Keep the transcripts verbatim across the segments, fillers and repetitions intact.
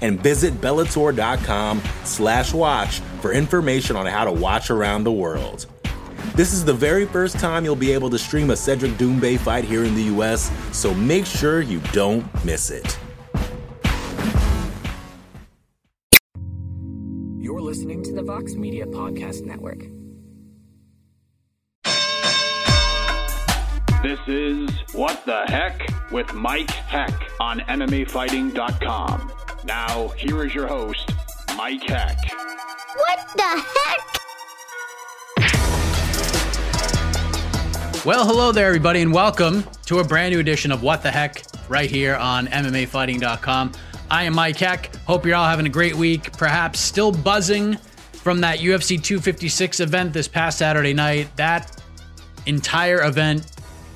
And visit Bellator.com slash watch for information on how to watch around the world. This is the very first time you'll be able to stream a Cedric Doumbè fight here in the U S, so make sure you don't miss it. You're listening to the Vox Media Podcast Network. This is What the Heck with Mike Heck on M M A Fighting dot com. Now, here is your host, Mike Heck. What the heck? Well, hello there, everybody, and welcome to a brand new edition of What the Heck right here on M M A Fighting dot com. I am Mike Heck. Hope you're all having a great week, perhaps still buzzing from that U F C two fifty-six event this past Saturday night. That entire event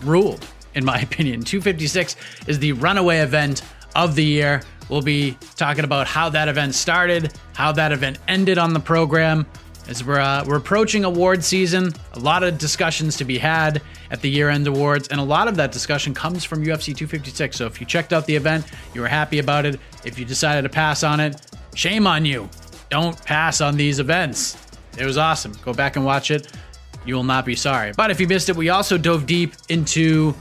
ruled, in my opinion. two fifty-six is the runaway event of the year. We'll be talking about how that event started, how that event ended on the program. As we're uh, we're approaching award season, a lot of discussions to be had at the year-end awards, and a lot of that discussion comes from U F C two fifty-six. So if you checked out the event, you were happy about it. If you decided to pass on it, shame on you. Don't pass on these events. It was awesome. Go back and watch it. You will not be sorry. But if you missed it, we also dove deep into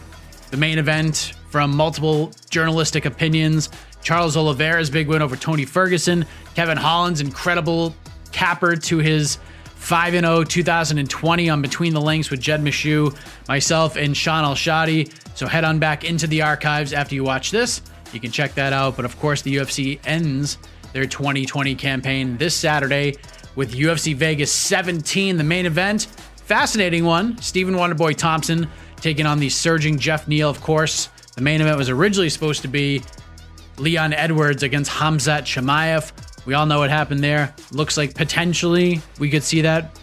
the main event from multiple journalistic opinions. Charles Oliveira's big win over Tony Ferguson, Kevin Holland's incredible capper to his five and oh two thousand twenty on Between the Links with Jed Meshew, myself, and Sean Al-Shadi. So head on back into the archives after you watch this. You can check that out. But of course, the U F C ends their twenty twenty campaign this Saturday with U F C Vegas seventeen, the main event. Fascinating one. Stephen Wonderboy Thompson taking on the surging Jeff Neal, of course. The main event was originally supposed to be Leon Edwards against Khamzat Chimaev. We all know what happened there. Looks like potentially we could see that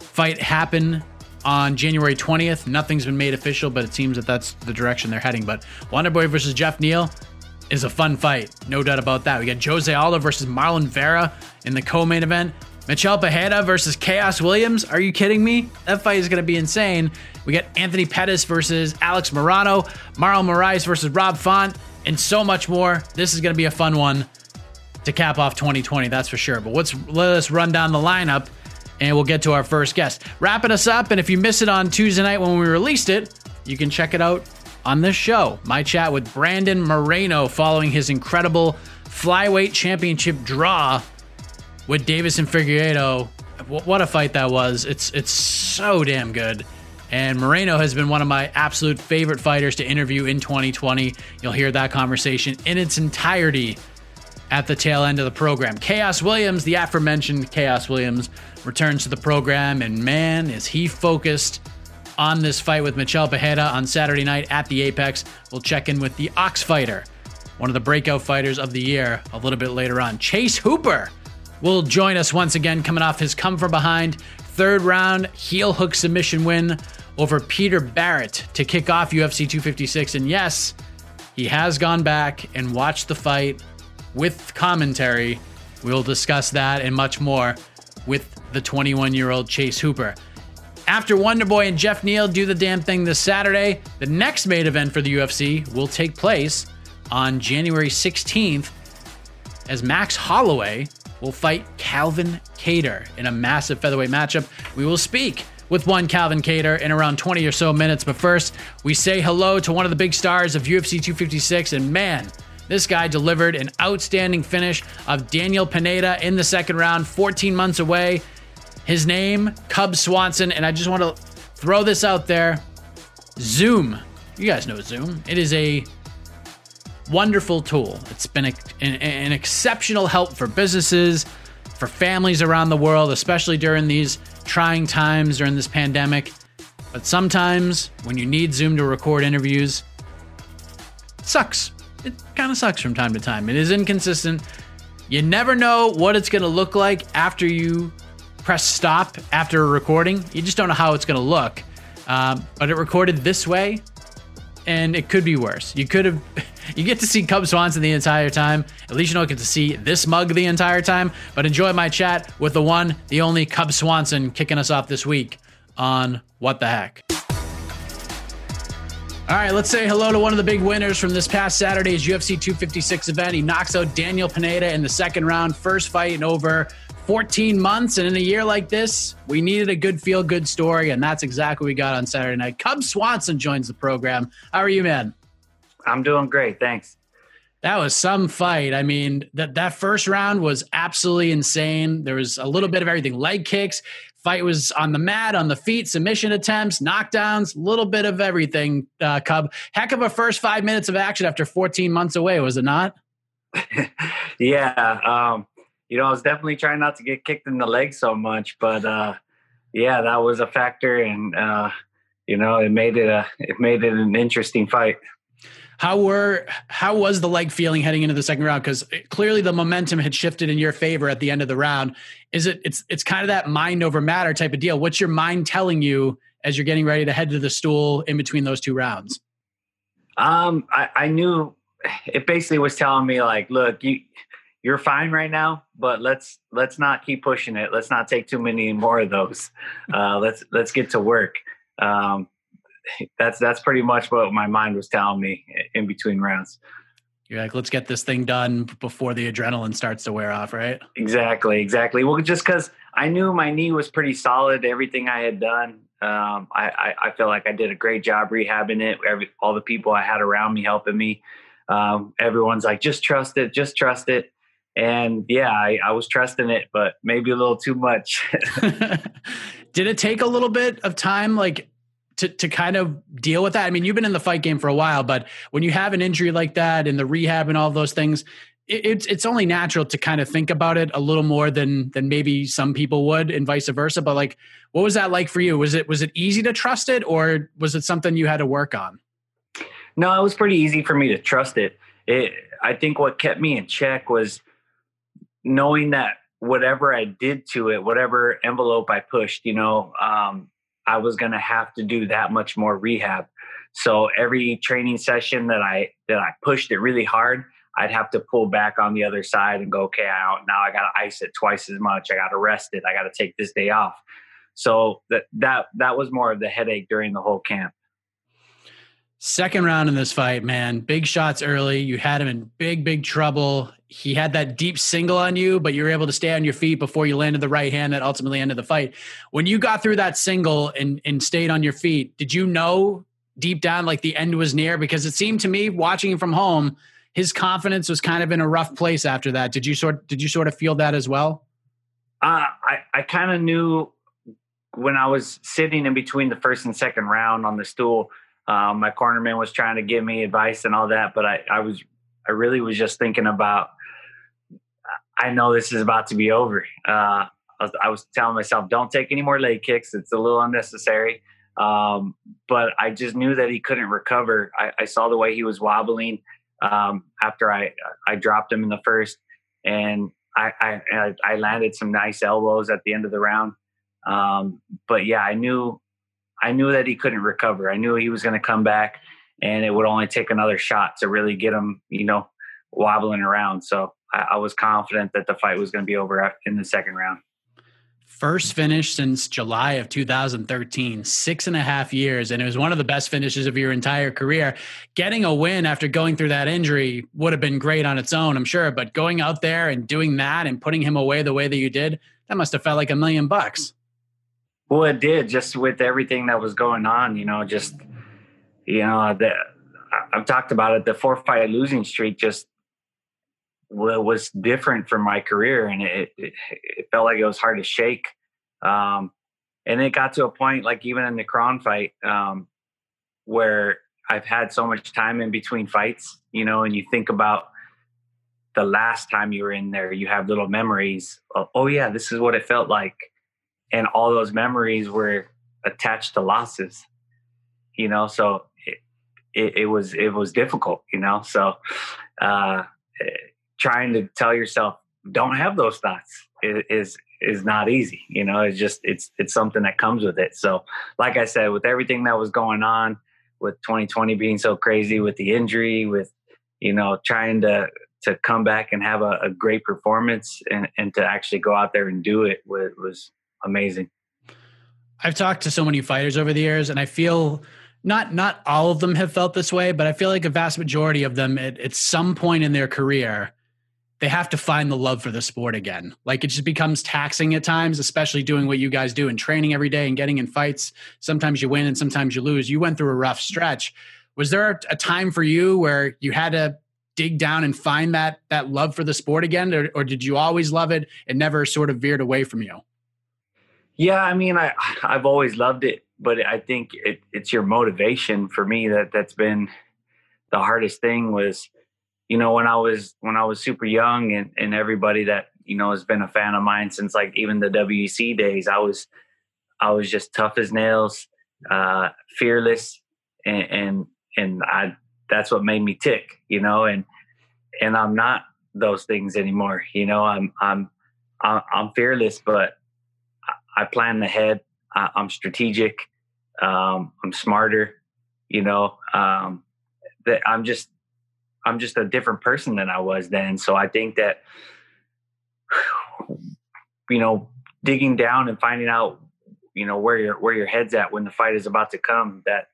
fight happen on January twentieth. Nothing's been made official, but it seems that that's the direction they're heading. But Wonderboy versus Jeff Neal is a fun fight. No doubt about that. We got Jose Aldo versus Marlon Vera in the co-main event. Michel Pereira versus Khaos Williams. Are you kidding me? That fight is going to be insane. We got Anthony Pettis versus Alex Morano. Marlon Moraes versus Rob Font. And so much more. This is going to be a fun one to cap off twenty twenty, that's for sure. But let's, let us run down the lineup, and we'll get to our first guest. Wrapping us up, and if you miss it on Tuesday night when we released it, you can check it out on this show. My chat with Brandon Moreno following his incredible flyweight championship draw with Deiveson Figueiredo. What a fight that was. It's, it's so damn good. And Moreno has been one of my absolute favorite fighters to interview in twenty twenty. You'll hear that conversation in its entirety at the tail end of the program. Khaos Williams, the aforementioned Khaos Williams, returns to the program, and man, is he focused on this fight with Michel Pereira on Saturday night at the Apex. We'll check in with the Ox Fighter, one of the breakout fighters of the year, a little bit later on. Chase Hooper will join us once again, coming off his come from behind third round heel hook submission win over Peter Barrett to kick off U F C two fifty-six. And yes, he has gone back and watched the fight with commentary. We'll discuss that and much more with the twenty-one-year-old Chase Hooper. After Wonderboy and Jeff Neal do the damn thing this Saturday, the next main event for the U F C will take place on January sixteenth as Max Holloway will fight Calvin Kattar in a massive featherweight matchup. We will speak with one Calvin Kattar in around twenty or so minutes. But first, we say hello to one of the big stars of U F C two fifty-six. And man, this guy delivered an outstanding finish of Daniel Pineda in the second round, fourteen months away. His name, Cub Swanson. And I just want to throw this out there. Zoom. You guys know Zoom. It is a wonderful tool. It's been a, an, an exceptional help for businesses, for families around the world, especially during these trying times during this pandemic. But sometimes when you need Zoom to record interviews, it sucks. It kind of sucks from time to time. It is inconsistent. You never know what it's going to look like after you press stop after a recording. You just don't know how it's going to look. Um, but it recorded this way, and it could be worse. You could have... You get to see Cub Swanson the entire time. At least you don't get to see this mug the entire time. But enjoy my chat with the one, the only Cub Swanson kicking us off this week on What the Heck. All right, let's say hello to one of the big winners from this past Saturday's U F C two fifty-six event. He knocks out Daniel Pineda in the second round. First fight in over fourteen months. And in a year like this, we needed a good feel-good story. And that's exactly what we got on Saturday night. Cub Swanson joins the program. How are you, man? I'm doing great. Thanks. That was some fight. I mean, that, that first round was absolutely insane. There was a little bit of everything. Leg kicks, fight was on the mat, on the feet, submission attempts, knockdowns, a little bit of everything, uh, Cub. Heck of a first five minutes of action after fourteen months away, was it not? Yeah. Um, you know, I was definitely trying not to get kicked in the leg so much, but uh, yeah, that was a factor. And, uh, you know, it made it a, it made it an interesting fight. How were how was the leg feeling heading into the second round? Because clearly the momentum had shifted in your favor at the end of the round. Is it it's it's kind of that mind over matter type of deal? What's your mind telling you as you're getting ready to head to the stool in between those two rounds? Um, I, I knew it basically was telling me like, look, you you're fine right now, but let's let's not keep pushing it. Let's not take too many more of those. Uh, let's let's get to work. Um, That's that's pretty much what my mind was telling me in between rounds. You're like, let's get this thing done before the adrenaline starts to wear off, right? Exactly, exactly. Well, just because I knew my knee was pretty solid, everything I had done, um, I, I, I feel like I did a great job rehabbing it. Every, all the people I had around me helping me, um, everyone's like, just trust it, just trust it. And yeah, I, I was trusting it, but maybe a little too much. Did it take a little bit of time, like, To, to kind of deal with that? I mean, you've been in the fight game for a while, but when you have an injury like that and the rehab and all those things, it, it's it's only natural to kind of think about it a little more than than maybe some people would, and vice versa. But like, what was that like for you? Was it was it easy to trust it, or was it something you had to work on? No, it was pretty easy for me to trust it. It I think what kept me in check was knowing that whatever I did to it, whatever envelope I pushed, you know, um, I was going to have to do that much more rehab. So every training session that I, that I pushed it really hard, I'd have to pull back on the other side and go, okay, I now I got to ice it twice as much. I got to rest it. I got to take this day off. So that, that, that was more of the headache during the whole camp. Second round in this fight, man, big shots early. You had him in big, big trouble. He had that deep single on you, but you were able to stay on your feet before you landed the right hand that ultimately ended the fight. When you got through that single and, and stayed on your feet, did you know deep down like the end was near? Because it seemed to me, watching him from home, his confidence was kind of in a rough place after that. Did you sort did you sort of feel that as well? Uh, I, I kind of knew when I was sitting in between the first and second round on the stool, um, my cornerman was trying to give me advice and all that, but I, I was I really was just thinking about, I know this is about to be over. Uh, I, was, I was telling myself, don't take any more leg kicks. It's a little unnecessary. Um, but I just knew that he couldn't recover. I, I saw the way he was wobbling um, after I, I dropped him in the first. And I, I, I landed some nice elbows at the end of the round. Um, but, yeah, I knew I knew that he couldn't recover. I knew he was going to come back, and it would only take another shot to really get him, you know, wobbling around. So I was confident that the fight was going to be over in the second round. First finish since July of two thousand thirteen, six and a half years. And it was one of the best finishes of your entire career. Getting a win after going through that injury would have been great on its own, I'm sure. But going out there and doing that and putting him away the way that you did, that must have felt like a million bucks. Well, it did, just with everything that was going on, you know, just, you know, the, I've talked about it. The four fight losing streak just, Well, was different from my career, and it, it, it felt like it was hard to shake. Um, and it got to a point, like even in the Kron fight, um, where I've had so much time in between fights, you know, and you think about the last time you were in there, you have little memories of, oh yeah, this is what it felt like. And all those memories were attached to losses, you know? So it, it, it was, it was difficult, you know? So, uh, it, trying to tell yourself, don't have those thoughts is, is, is not easy. You know, it's just, it's, it's something that comes with it. So like I said, with everything that was going on with twenty twenty being so crazy, with the injury, with, you know, trying to, to come back and have a, a great performance and, and to actually go out there and do it was, was amazing. I've talked to so many fighters over the years, and I feel not, not all of them have felt this way, but I feel like a vast majority of them at, at some point in their career, they have to find the love for the sport again. Like, it just becomes taxing at times, especially doing what you guys do and training every day and getting in fights. Sometimes you win and sometimes you lose. You went through a rough stretch. Was there a time for you where you had to dig down and find that, that love for the sport again? Or, or did you always love it and never sort of veered away from you? Yeah, I mean, I, I've always loved it, but I think it, it's your motivation. For me, that that's been the hardest thing was, you know, when I was, when I was super young, and, and everybody that, you know, has been a fan of mine since like even the W E C days, I was, I was just tough as nails, uh, fearless. And, and, and I, that's what made me tick, you know, and, and I'm not those things anymore. You know, I'm, I'm, I'm fearless, but I plan ahead. I, I'm strategic. Um, I'm smarter, you know, um, that I'm just, I'm just a different person than I was then. So I think that, you know, digging down and finding out, you know, where your, where your head's at when the fight is about to come, that,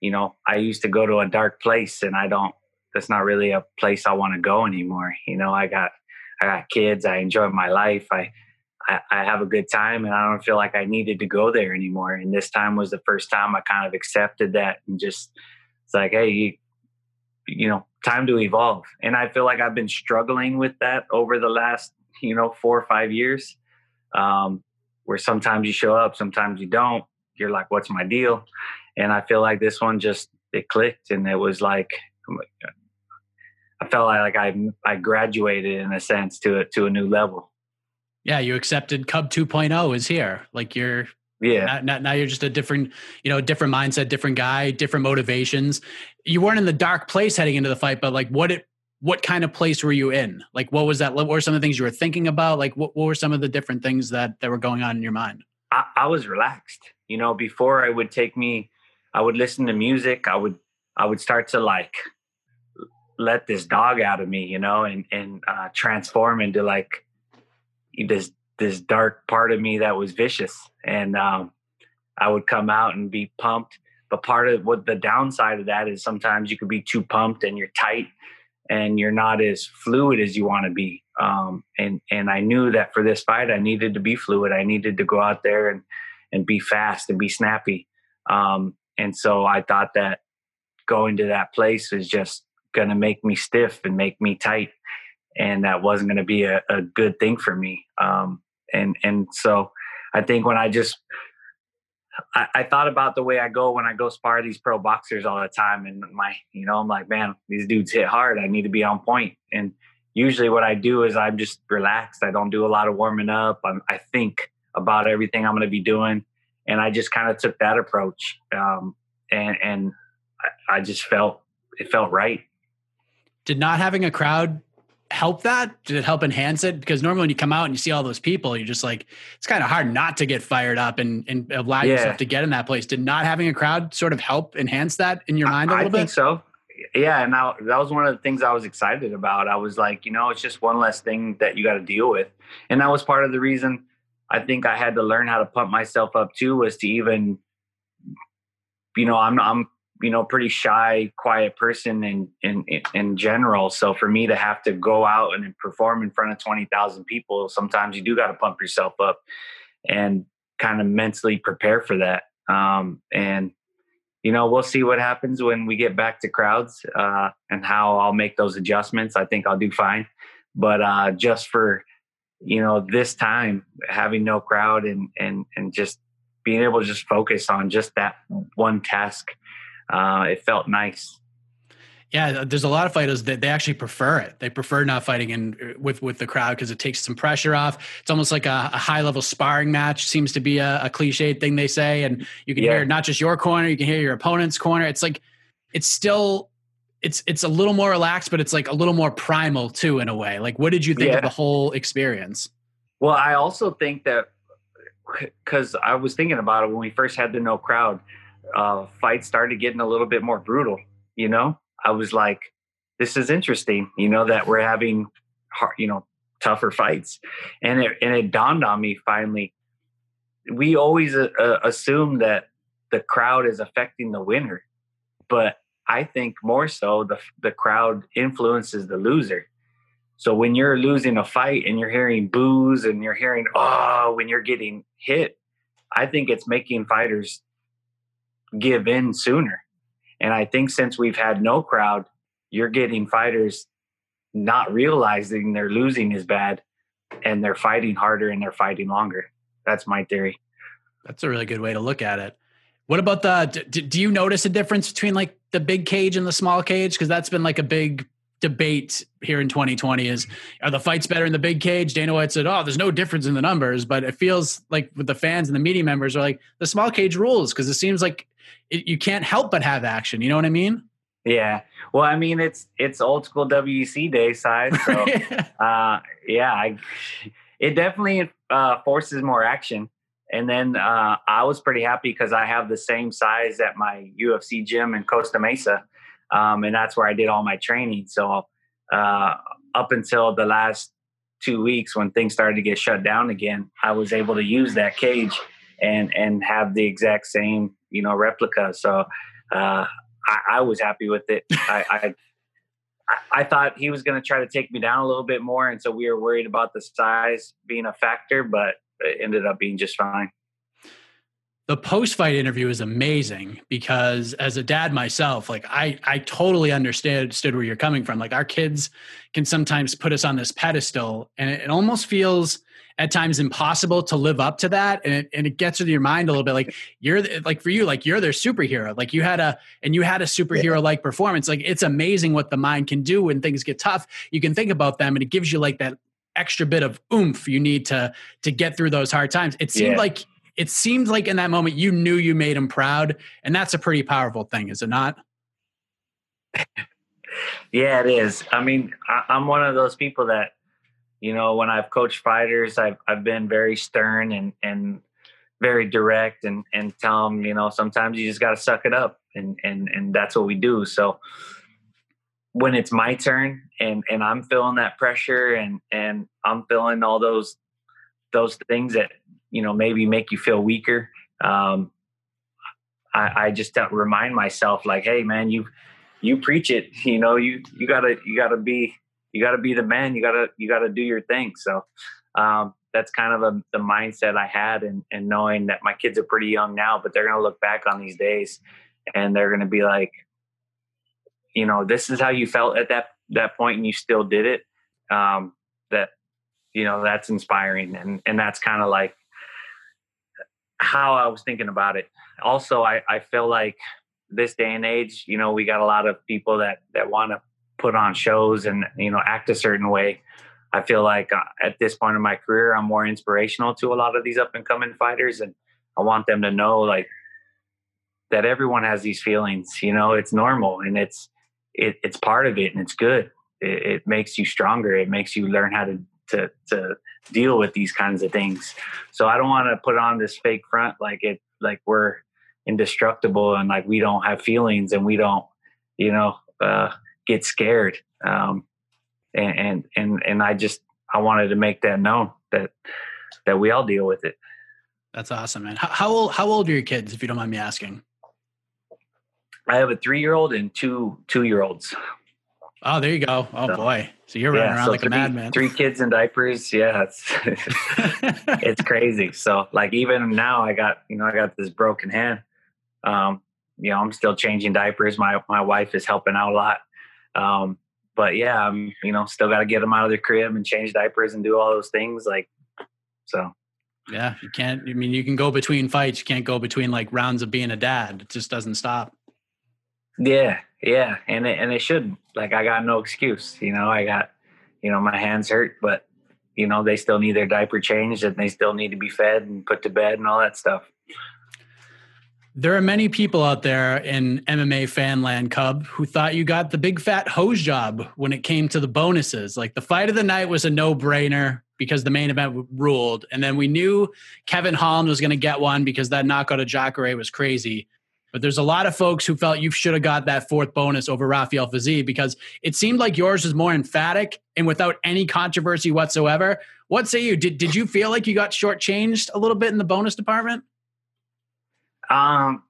you know, I used to go to a dark place, and I don't, that's not really a place I want to go anymore. You know, I got, I got kids. I enjoy my life. I, I, I have a good time, and I don't feel like I needed to go there anymore. And this time was the first time I kind of accepted that, and just, it's like, hey, you, you know, time to evolve. And I feel like I've been struggling with that over the last, you know, four or five years, um, where sometimes you show up, sometimes you don't. You're like, what's my deal? And I feel like this one just, it clicked. And it was like, I felt like I, I graduated in a sense to a, to a new level. Yeah. You accepted Cub two point oh is here. Like you're, Yeah. Now, now, now you're just a different, you know, different mindset, different guy, different motivations. You weren't in the dark place heading into the fight, but like what, it, what kind of place were you in? Like, what was that? What were some of the things you were thinking about? Like, what, what were some of the different things that, that were going on in your mind? I, I was relaxed. You know, before I would take me, I would listen to music. I would, I would start to like let this dog out of me, you know, and, and uh, transform into like this this dark part of me that was vicious. And, um, I would come out and be pumped, but part of what the downside of that is sometimes you could be too pumped and you're tight and you're not as fluid as you want to be. Um, and, and I knew that for this fight, I needed to be fluid. I needed to go out there and, and be fast and be snappy. Um, and so I thought that going to that place was just going to make me stiff and make me tight. And that wasn't going to be a, a good thing for me. Um, And and so I think when I just, I, I thought about the way I go when I go spar these pro boxers all the time. And my, you know, I'm like, man, these dudes hit hard. I need to be on point. And usually what I do is I'm just relaxed. I don't do a lot of warming up. I'm, I think about everything I'm going to be doing. And I just kind of took that approach. Um, and and I, I just felt, it felt right. Did not having a crowd help that? Did it help enhance it? Because normally when you come out and you see all those people, you're just like, it's kind of hard not to get fired up and, and allow yeah. yourself to get in that place. Did not having a crowd sort of help enhance that in your mind a little bit? I think so. Yeah. And I, that was one of the things I was excited about. I was like, you know, it's just one less thing that you got to deal with. And that was part of the reason I think I had to learn how to pump myself up too, was to even, you know, I'm, I'm, you know, pretty shy, quiet person in, in, in general. So for me to have to go out and perform in front of twenty thousand people, sometimes you do got to pump yourself up and kind of mentally prepare for that. Um, and, you know, we'll see what happens when we get back to crowds uh, and how I'll make those adjustments. I think I'll do fine, but uh, just for, you know, this time having no crowd and, and, and just being able to just focus on just that one task, Uh, it felt nice. Yeah, there's a lot of fighters that they actually prefer it. They prefer not fighting in with, with the crowd because it takes some pressure off. It's almost like a, a high-level sparring match seems to be a, a cliche thing they say. And you can yeah. hear not just your corner, you can hear your opponent's corner. It's like, it's still it's it's a little more relaxed, but it's like a little more primal too in a way. Like, what did you think yeah. of the whole experience? Well, I also think that, because I was thinking about it when we first had the no crowd, uh, fights started getting a little bit more brutal. You know, I was like, this is interesting, you know, that we're having, hard, you know, tougher fights. And it, and it dawned on me finally, we always uh, assume that the crowd is affecting the winner, but I think more so the the crowd influences the loser. So when you're losing a fight and you're hearing boos and you're hearing, oh, when you're getting hit, I think it's making fighters give in sooner. And I think since we've had no crowd, you're getting fighters not realizing they're losing is bad, and they're fighting harder and they're fighting longer. That's my theory. That's a really good way to look at it. What about the, do, do you notice a difference between like the big cage and the small cage? Because that's been like a big debate here in twenty twenty is, are the fights better in the big cage? Dana White said, oh, there's no difference in the numbers, but it feels like with the fans and the media members are like, the small cage rules, because it seems like it, you can't help but have action. You know what I mean? Yeah. Well, I mean, it's it's old school W E C day side. So, yeah. Uh, yeah, I, it definitely uh, forces more action. And then uh, I was pretty happy because I have the same size at my U F C gym in Costa Mesa. Um, and that's where I did all my training. So uh, up until the last two weeks when things started to get shut down again, I was able to use that cage and and have the exact same, you know, replica. So uh, I, I was happy with it. I, I I thought he was going to try to take me down a little bit more. And so we were worried about the size being a factor, but it ended up being just fine. The post-fight interview is amazing because as a dad myself, like I, I totally understood where you're coming from. Like our kids can sometimes put us on this pedestal and it, it almost feels at times impossible to live up to that. And it, and it gets into your mind a little bit. Like you're like for you, like you're their superhero. Like you had a, and you had a superhero like performance. Like it's amazing what the mind can do when things get tough. You can think about them and it gives you like that extra bit of oomph you need to, to get through those hard times. It seemed yeah. like It seemed like in that moment, you knew you made him proud, and that's a pretty powerful thing, is it not? Yeah, it is. I mean, I, I'm one of those people that, you know, when I've coached fighters, I've, I've been very stern and, and very direct and, and tell them, you know, sometimes you just got to suck it up, and, and, and that's what we do. So when it's my turn and, and I'm feeling that pressure and, and I'm feeling all those, those things that, you know, maybe make you feel weaker. Um, I, I just don't remind myself like, hey man, you, you preach it, you know, you, you gotta, you gotta be, you gotta be the man, you gotta, you gotta do your thing. So, um, that's kind of a, the mindset I had, and, and knowing that my kids are pretty young now, but they're going to look back on these days and they're going to be like, you know, this is how you felt at that, that point, and you still did it. Um, that, you know, that's inspiring. And, and that's kind of like how I was thinking about it. Also, I, I feel like this day and age, you know, we got a lot of people that, that want to put on shows and, you know, act a certain way. I feel like uh, at this point in my career, I'm more inspirational to a lot of these up and coming fighters. And I want them to know like that everyone has these feelings, you know, it's normal and it's, it, it's part of it and it's good. It, it makes you stronger. It makes you learn how to, to, to deal with these kinds of things. So I don't want to put on this fake front like it like we're indestructible and like we don't have feelings and we don't, you know, uh get scared. Um and and and, and I just I wanted to make that known that that we all deal with it. That's awesome, man. How, how old how old are your kids, if you don't mind me asking? I have a three-year-old and two two-year-olds. Oh, there you go. Oh, so, boy. So you're running yeah, around so like three, a madman. Three kids in diapers. Yeah. It's, it's crazy. So like, even now I got, you know, I got this broken hand. Um, you know, I'm still changing diapers. My, my wife is helping out a lot. Um, but yeah, I'm, you know, still got to get them out of their crib and change diapers and do all those things. Like, so. Yeah. You can't, I mean, you can go between fights. You can't go between like rounds of being a dad. It just doesn't stop. Yeah. Yeah. And it, and it shouldn't. Like I got no excuse, you know, I got, you know, my hands hurt, but you know, they still need their diaper changed and they still need to be fed and put to bed and all that stuff. There are many people out there in M M A fan land, Cub, who thought you got the big fat hose job when it came to the bonuses. Like the fight of the night was a no-brainer because the main event ruled. And then we knew Kevin Holland was going to get one because that knockout of Jacare was crazy. But there's a lot of folks who felt you should have got that fourth bonus over Rafael Fiziev because it seemed like yours was more emphatic and without any controversy whatsoever. What say you? Did, did you feel like you got shortchanged a little bit in the bonus department? Um,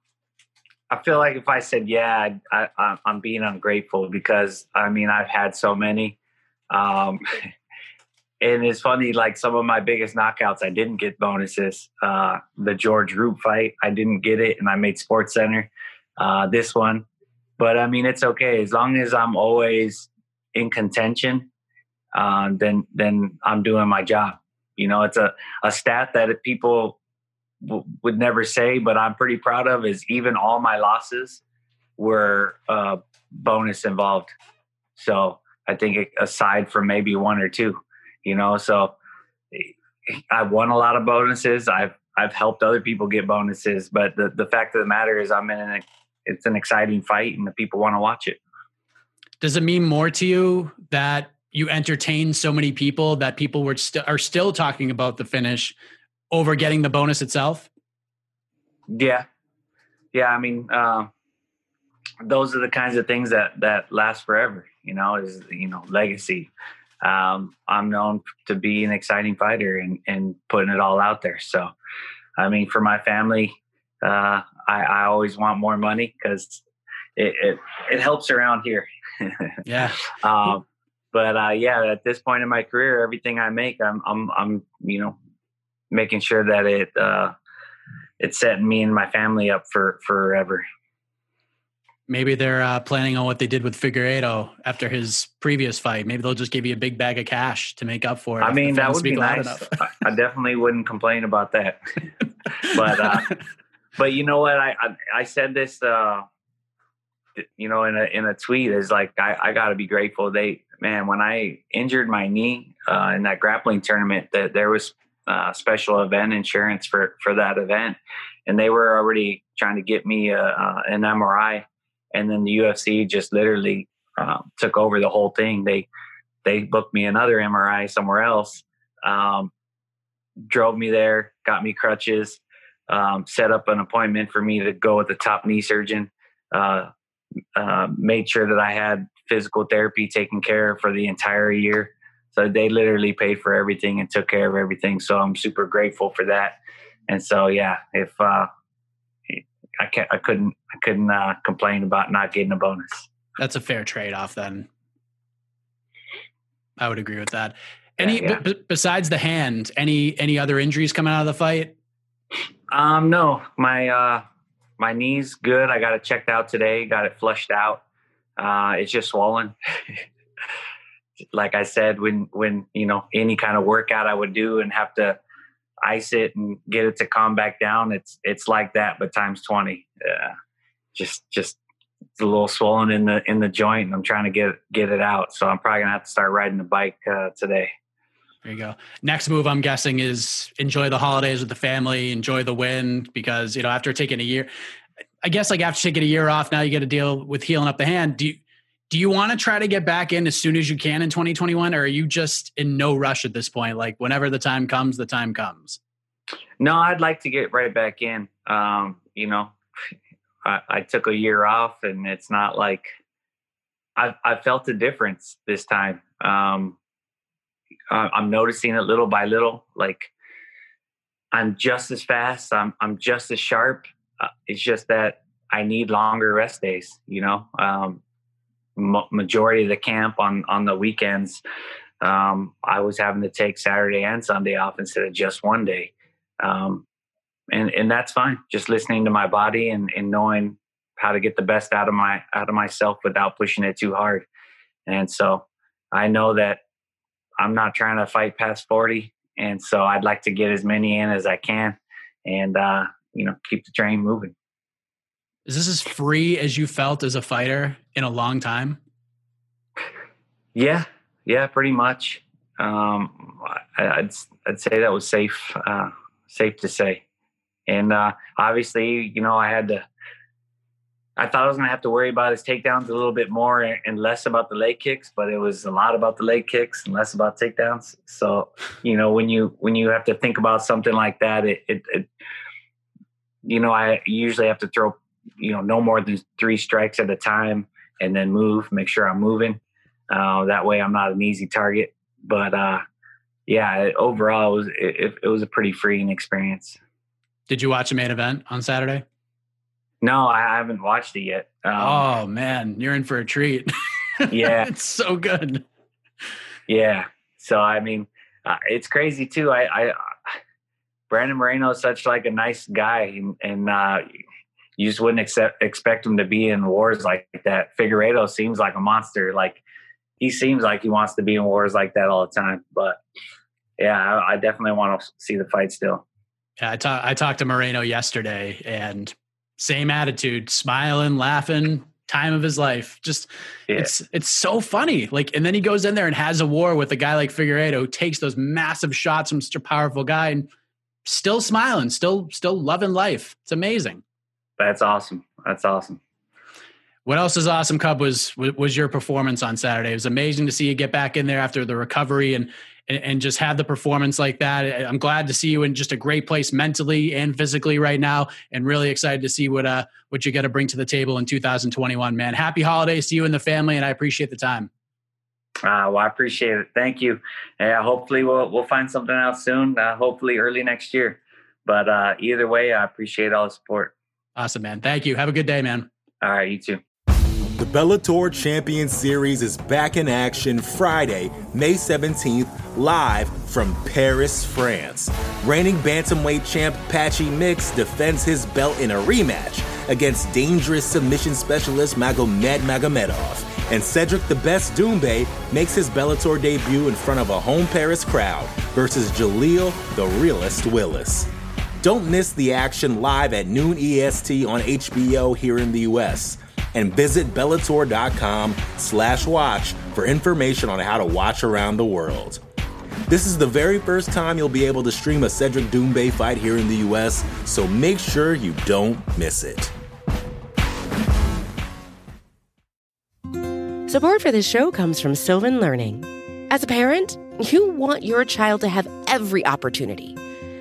I feel like if I said, yeah, I, I, I'm being ungrateful because I mean, I've had so many, um, and it's funny, like some of my biggest knockouts, I didn't get bonuses. Uh, the George Roop fight, I didn't get it. And I made Sports Center, uh, this one, but I mean, it's okay. As long as I'm always in contention, um, uh, then, then I'm doing my job. You know, it's a, a stat that if people would never say, but I'm pretty proud of is even all my losses were uh bonus involved. So I think aside from maybe one or two, you know, so I won a lot of bonuses. I've, I've helped other people get bonuses, but the, the fact of the matter is I'm in an, it's an exciting fight and the people want to watch it. Does it mean more to you that you entertain so many people that people were st- are still talking about the finish over getting the bonus itself? Yeah. Yeah. I mean, uh, those are the kinds of things that, that last forever, you know, is, you know, legacy. Um, I'm known to be an exciting fighter and, and putting it all out there. So, I mean, for my family, uh, I, I always want more money cause it, it, it helps around here. Yeah. um, but, uh, yeah, at this point in my career, everything I make, I'm, I'm, I'm, you know, making sure that it uh, it's setting me and my family up for forever. Maybe they're uh, planning on what they did with Figueiredo after his previous fight. Maybe they'll just give you a big bag of cash to make up for it. I mean, that would be nice. I definitely wouldn't complain about that. but uh, but you know what? I I, I said this, uh, you know, in a in a tweet is like I, I got to be grateful. They man, when I injured my knee uh, in that grappling tournament, that there was. Uh, special event insurance for, for that event. And they were already trying to get me a, uh, an M R I. And then the U F C just literally uh, took over the whole thing. They, they booked me another M R I somewhere else, um, drove me there, got me crutches, um, set up an appointment for me to go with the top knee surgeon, uh, uh, made sure that I had physical therapy taken care of for the entire year. So they literally paid for everything and took care of everything. So I'm super grateful for that. And so, yeah, if uh, I can't, I couldn't, I couldn't uh, complain about not getting a bonus. That's a fair trade-off then. I would agree with that. Any, yeah, yeah. B- besides the hand, any, any other injuries coming out of the fight? Um, no, my, uh, my knee's good. I got it checked out today. Got it flushed out. Uh, it's just swollen. Like I said, when, when, you know, any kind of workout I would do and have to ice it and get it to calm back down, it's, it's like that, but times twenty, uh, just, just a little swollen in the, in the joint and I'm trying to get, get it out. So I'm probably gonna have to start riding the bike uh, today. There you go. Next move, I'm guessing, is enjoy the holidays with the family, enjoy the win, because, you know, after taking a year, I guess like after taking a year off, now you got to deal with healing up the hand. Do you, Do you want to try to get back in as soon as you can in twenty twenty-one, or are you just in no rush at this point? Like whenever the time comes, the time comes. No, I'd like to get right back in. Um, you know, I, I took a year off and it's not like I, I felt a difference this time. Um, I, I'm noticing it little by little. Like I'm just as fast. I'm, I'm just as sharp. Uh, it's just that I need longer rest days, you know? Um, majority of the camp on, on the weekends, um, I was having to take Saturday and Sunday off instead of just one day. Um, and, and that's fine. Just listening to my body and, and knowing how to get the best out of my, out of myself without pushing it too hard. And so I know that I'm not trying to fight past forty. And so I'd like to get as many in as I can and, uh, you know, keep the train moving. Is this as free as you felt as a fighter in a long time? Yeah. Yeah, pretty much. Um, I, I'd, I'd say that was safe, uh, safe to say. And uh, obviously, you know, I had to, I thought I was going to have to worry about his takedowns a little bit more and less about the leg kicks, but it was a lot about the leg kicks and less about takedowns. So, you know, when you, when you have to think about something like that, it, it, it you know, I usually have to throw, you know, no more than three strikes at a time and then move, make sure I'm moving. Uh, that way I'm not an easy target, but uh, yeah, overall it was, it, it was a pretty freeing experience. Did you watch the main event on Saturday? No, I haven't watched it yet. Um, oh man, you're in for a treat. Yeah. It's so good. Yeah. So, I mean, uh, it's crazy too. I, I, Brandon Moreno is such like a nice guy, and, and uh, you just wouldn't accept, expect him to be in wars like that. Figueiredo seems like a monster. Like he seems like he wants to be in wars like that all the time, but yeah, I, I definitely want to see the fight still. Yeah. I talked, I talked to Moreno yesterday, and same attitude, smiling, laughing, time of his life. Just yeah. it's it's so funny. Like, and then he goes in there and has a war with a guy like Figueiredo, who takes those massive shots from such a powerful guy, and still smiling, still still loving life. It's amazing. That's awesome. That's awesome. What else is awesome, Cub, was was your performance on Saturday. It was amazing to see you get back in there after the recovery and and, and just have the performance like that. I'm glad to see you in just a great place mentally and physically right now, and really excited to see what uh what you got to bring to the table in two thousand twenty-one, man. Happy holidays to you and the family, and I appreciate the time. Uh, well, I appreciate it. Thank you. Yeah, hopefully we'll we'll find something out soon, uh, hopefully early next year. But uh, either way, I appreciate all the support. Awesome, man. Thank you. Have a good day, man. All right, you too. The Bellator Champions Series is back in action Friday, May seventeenth, live from Paris, France. Reigning bantamweight champ Patchy Mix defends his belt in a rematch against dangerous submission specialist Magomed Magomedov. And Cedric the Best Doumbè makes his Bellator debut in front of a home Paris crowd versus Jaleel the Realest Willis. Don't miss the action live at noon E S T on H B O here in the U S, and visit Bellator.com slash watch for information on how to watch around the world. This is the very first time you'll be able to stream a Cedric Doumbè fight here in the U S, so make sure you don't miss it. Support for this show comes from Sylvan Learning. As a parent, you want your child to have every opportunity,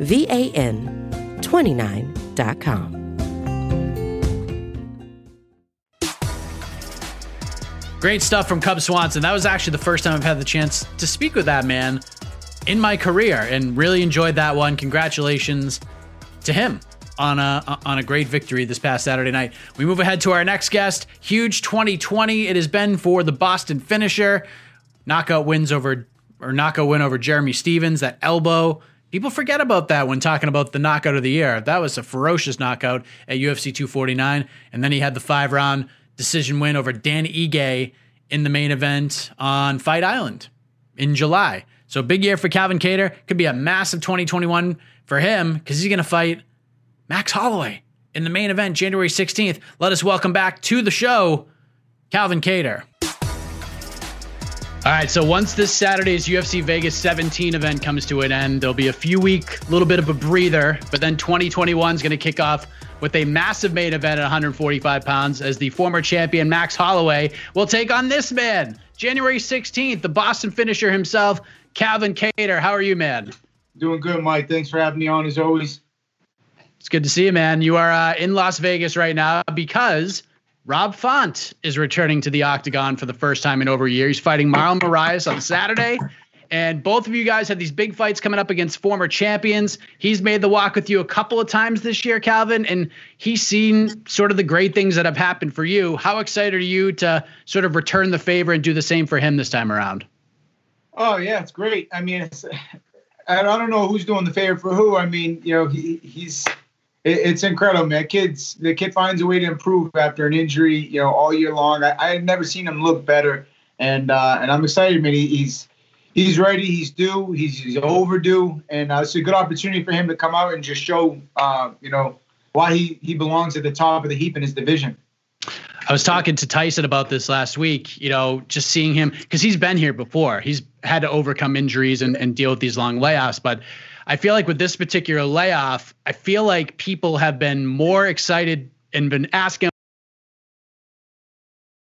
V A N twenty-nine dot com. Great stuff from Cub Swanson. That was actually the first time I've had the chance to speak with that man in my career, and really enjoyed that one. Congratulations to him on a, on a great victory this past Saturday night. We move ahead to our next guest. Huge twenty twenty it has been for the Boston finisher. Knockout wins over, or knockout win over Jeremy Stevens, that elbow. People forget about that when talking about the knockout of the year. That was a ferocious knockout at U F C two forty-nine. And then he had the five round decision win over Dan Ige in the main event on Fight Island in July. So big year for Calvin Kattar. Could be a massive twenty twenty-one for him, because he's going to fight Max Holloway in the main event January sixteenth. Let us welcome back to the show, Calvin Kattar. All right, so once this Saturday's U F C Vegas seventeen event comes to an end, there'll be a few week, little bit of a breather, but then twenty twenty-one is going to kick off with a massive main event at one forty-five pounds, as the former champion Max Holloway will take on this man, January sixteenth, the Boston finisher himself, Calvin Kattar. How are you, man? Doing good, Mike. Thanks for having me on, as always. It's good to see you, man. You are uh, in Las Vegas right now because Rob Font is returning to the Octagon for the first time in over a year. He's fighting Marlon Moraes on Saturday. And both of you guys had these big fights coming up against former champions. He's made the walk with you a couple of times this year, Calvin, and he's seen sort of the great things that have happened for you. How excited are you to sort of return the favor and do the same for him this time around? Oh, yeah, it's great. I mean, it's, I don't know who's doing the favor for who. I mean, you know, he, he's it, it's incredible, man. Kids, the kid finds a way to improve after an injury, you know, all year long. I, I had never seen him look better, and uh, and I'm excited, man. He, he's He's ready. He's due. He's, he's overdue, and uh, it's a good opportunity for him to come out and just show, uh, you know, why he he belongs at the top of the heap in his division. I was talking to Tyson about this last week. You know, just seeing him because he's been here before. He's had to overcome injuries and, and deal with these long layoffs. But I feel like with this particular layoff, I feel like people have been more excited and been asking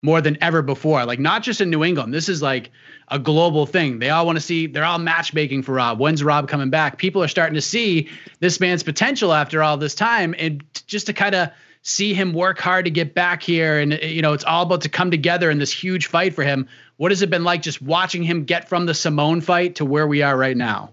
more than ever before, like not just in New England. This is like a global thing. They all want to see, they're all matchmaking for Rob. When's Rob coming back? People are starting to see this man's potential after all this time, and just to kind of see him work hard to get back here. And, you know, it's all about to come together in this huge fight for him. What has it been like just watching him get from the Simone fight to where we are right now?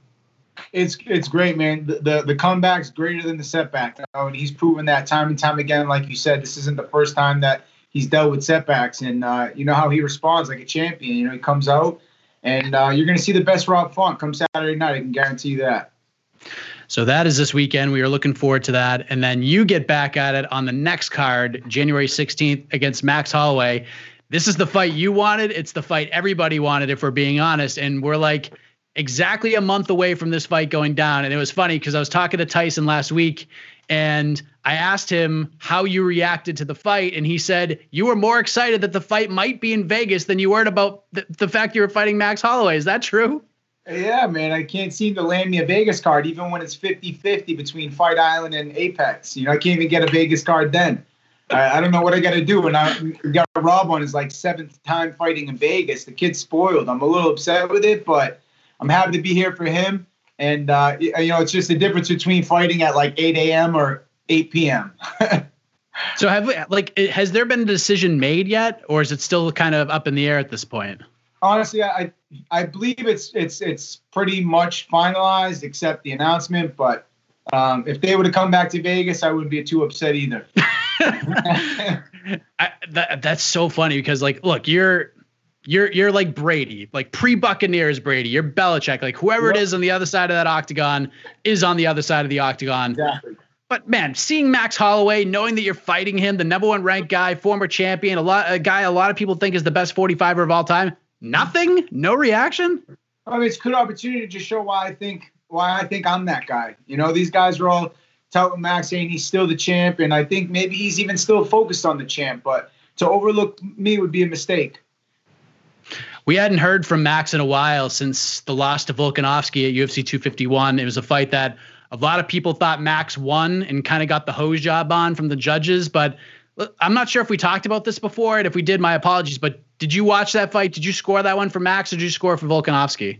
It's it's great, man. The, the the comeback's greater than the setback. You know, and he's proven that time and time again. Like you said, this isn't the first time that he's dealt with setbacks, and uh, you know how he responds like a champion. You know, he comes out, and uh, you're going to see the best Rob Font come Saturday night. I can guarantee you that. So that is this weekend. We are looking forward to that. And then you get back at it on the next card, January sixteenth against Max Holloway. This is the fight you wanted. It's the fight everybody wanted, if we're being honest. And we're like exactly a month away from this fight going down. And it was funny because I was talking to Tyson last week, and I asked him how you reacted to the fight, and he said you were more excited that the fight might be in Vegas than you were about th- the fact you were fighting Max Holloway. Is that true? Yeah, man. I can't seem to land me a Vegas card, even when it's fifty-fifty between Fight Island and Apex. You know, I can't even get a Vegas card then. I, I don't know what I got to do. And I got Rob on his like seventh time fighting in Vegas. The kid's spoiled. I'm a little upset with it, but I'm happy to be here for him. And, uh, you know, it's just the difference between fighting at like eight a.m. or eight p.m. So have we, like, has there been a decision made yet, or is it still kind of up in the air at this point? Honestly, I I believe it's it's it's pretty much finalized except the announcement. But um, if they were to come back to Vegas, I wouldn't be too upset either. I, that, that's so funny because, like, look, you're – You're you're like Brady, like pre-Buccaneers Brady. You're Belichick, like whoever yep. it is on the other side of that octagon is on the other side of the octagon. Exactly. But man, seeing Max Holloway, knowing that you're fighting him, the number one ranked guy, former champion, a lot a guy a lot of people think is the best forty-fiver of all time. Nothing, no reaction. I mean, it's a good opportunity to just show why I think why I think I'm that guy. You know, these guys are all touting Max, saying he's still the champ, and I think maybe he's even still focused on the champ. But to overlook me would be a mistake. We hadn't heard from Max in a while since the loss to Volkanovski at U F C two fifty-one. It was a fight that a lot of people thought Max won and kind of got the hose job on from the judges. But I'm not sure if we talked about this before, and if we did, my apologies. But did you watch that fight? Did you score that one for Max, or did you score for Volkanovski?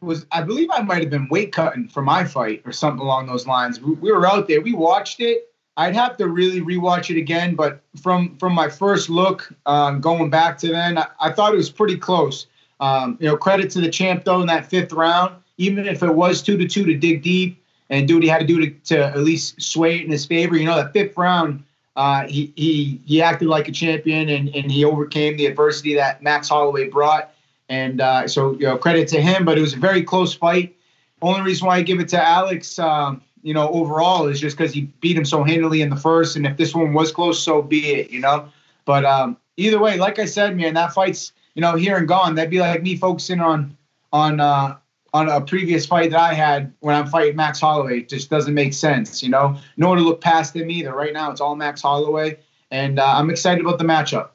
Was I believe I might have been weight cutting for my fight or something along those lines. We, we were out there. We watched it. I'd have to really rewatch it again, but from from my first look, um, going back to then, I, I thought it was pretty close. Um, you know, credit to the champ though in that fifth round, even if it was two to two to dig deep and do what he had to do to, to at least sway it in his favor. You know, that fifth round, uh, he he he acted like a champion, and and he overcame the adversity that Max Holloway brought. And uh, so, you know, credit to him. But it was a very close fight. Only reason why I give it to Alex. Um, you know, overall is just because he beat him so handily in the first. And if this one was close, so be it, you know. But um, either way, like I said, man, that fight's, you know, here and gone. That'd be like me focusing on on uh, on a previous fight that I had when I'm fighting Max Holloway. It just doesn't make sense, you know. No one to look past him either. Right now it's all Max Holloway. And uh, I'm excited about the matchup.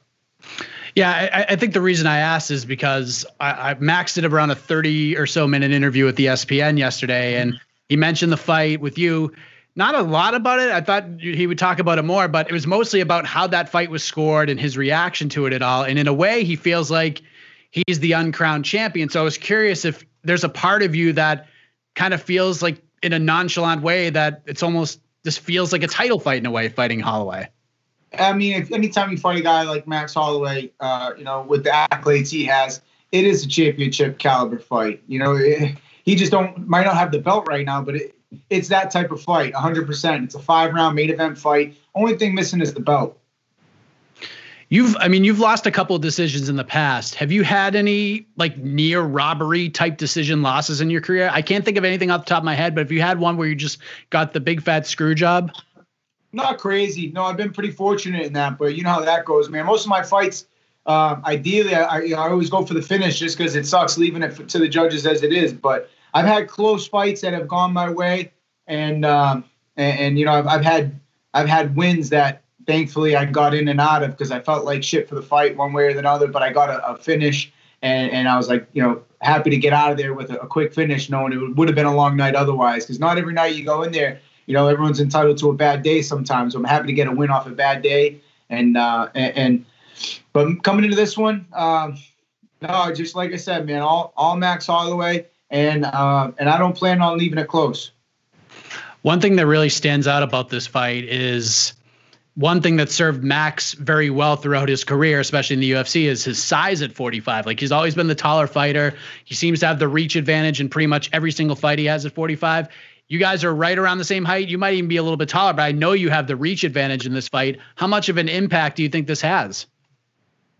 Yeah, I, I think the reason I asked is because I, I Max did around a thirty or so minute interview with E S P N yesterday. And he mentioned the fight with you, not a lot about it. I thought he would talk about it more, but it was mostly about how that fight was scored and his reaction to it at all. And in a way, he feels like he's the uncrowned champion. So I was curious if there's a part of you that kind of feels like in a nonchalant way that it's almost this feels like a title fight in a way, fighting Holloway. I mean, if anytime you fight a guy like Max Holloway, uh, you know, with the accolades he has, it is a championship caliber fight. You know, it, he just don't might not have the belt right now, but it, it's that type of fight, one hundred percent. It's a five-round main event fight. Only thing missing is the belt. You've, I mean, you've lost a couple of decisions in the past. Have you had any like near robbery type decision losses in your career? I can't think of anything off the top of my head, but have you had one where you just got the big fat screw job? Not crazy. No, I've been pretty fortunate in that, but you know how that goes, man. Most of my fights, um, ideally, I, I always go for the finish just because it sucks leaving it to the judges as it is. But I've had close fights that have gone my way, and um, and, and you know, I've, I've had I've had wins that. Thankfully, I got in and out of because I felt like shit for the fight one way or the other, but I got a, a finish, and, and I was like, you know, happy to get out of there with a, a quick finish, knowing it would, would have been a long night otherwise, because not every night you go in there, you know, everyone's entitled to a bad day sometimes. So I'm happy to get a win off a bad day. And, uh, and, and but coming into this one, um, no, just like I said, man, all, all Max Holloway, and, uh, and I don't plan on leaving it close. One thing that really stands out about this fight is one thing that served Max very well throughout his career, especially in the U F C, is his size at forty-five. Like, he's always been the taller fighter. He seems to have the reach advantage in pretty much every single fight he has at forty-five. You guys are right around the same height. You might even be a little bit taller, but I know you have the reach advantage in this fight. How much of an impact do you think this has?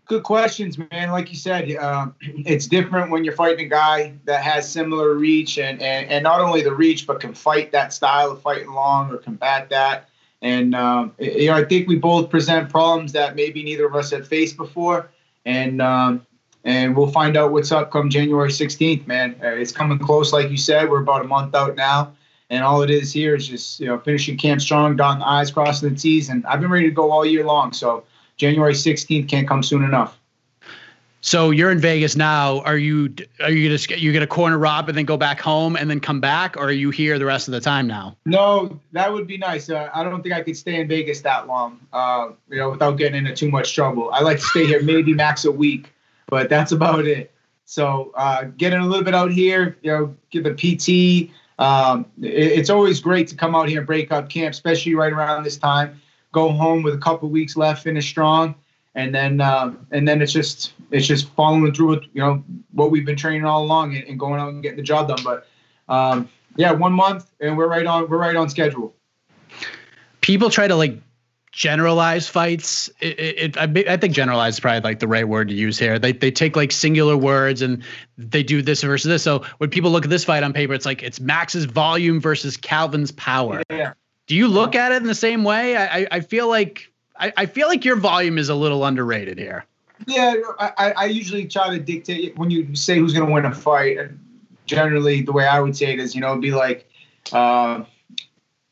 Good questions, man. Like you said, uh, it's different when you're fighting a guy that has similar reach, and, and, and not only the reach, but can fight that style of fighting long or combat that. And, um, you know, I think we both present problems that maybe neither of us had faced before. And um, and we'll find out what's up come January sixteenth, man. It's coming close, like you said. We're about a month out now. And all it is here is just, you know, finishing camp strong, dotting the I's, crossing the T's. And I've been ready to go all year long. So January sixteenth can't come soon enough. So you're in Vegas now. Are you are you going to you going to corner Rob and then go back home and then come back, or are you here the rest of the time now? No, that would be nice. Uh, I don't think I could stay in Vegas that long, uh, you know, without getting into too much trouble. I like to stay here maybe max a week, but that's about it. So uh, getting a little bit out here, you know, get the P T. Um, it, it's always great to come out here and break up camp, especially right around this time. Go home with a couple weeks left, finish strong. And then, um, and then it's just it's just following through with, you know, what we've been training all along, and, and going out and getting the job done. But um, yeah, one month and we're right on we're right on schedule. People try to like generalize fights. It, it, it, I, I think generalize is probably like the right word to use here. They they take like singular words and they do this versus this. So when people look at this fight on paper, it's like it's Max's volume versus Calvin's power. Yeah. Do you look at it in the same way? I I feel like. I, I feel like your volume is a little underrated here. Yeah, I, I usually try to dictate when you say who's going to win a fight. Generally, the way I would say it is, you know, it'd be like uh,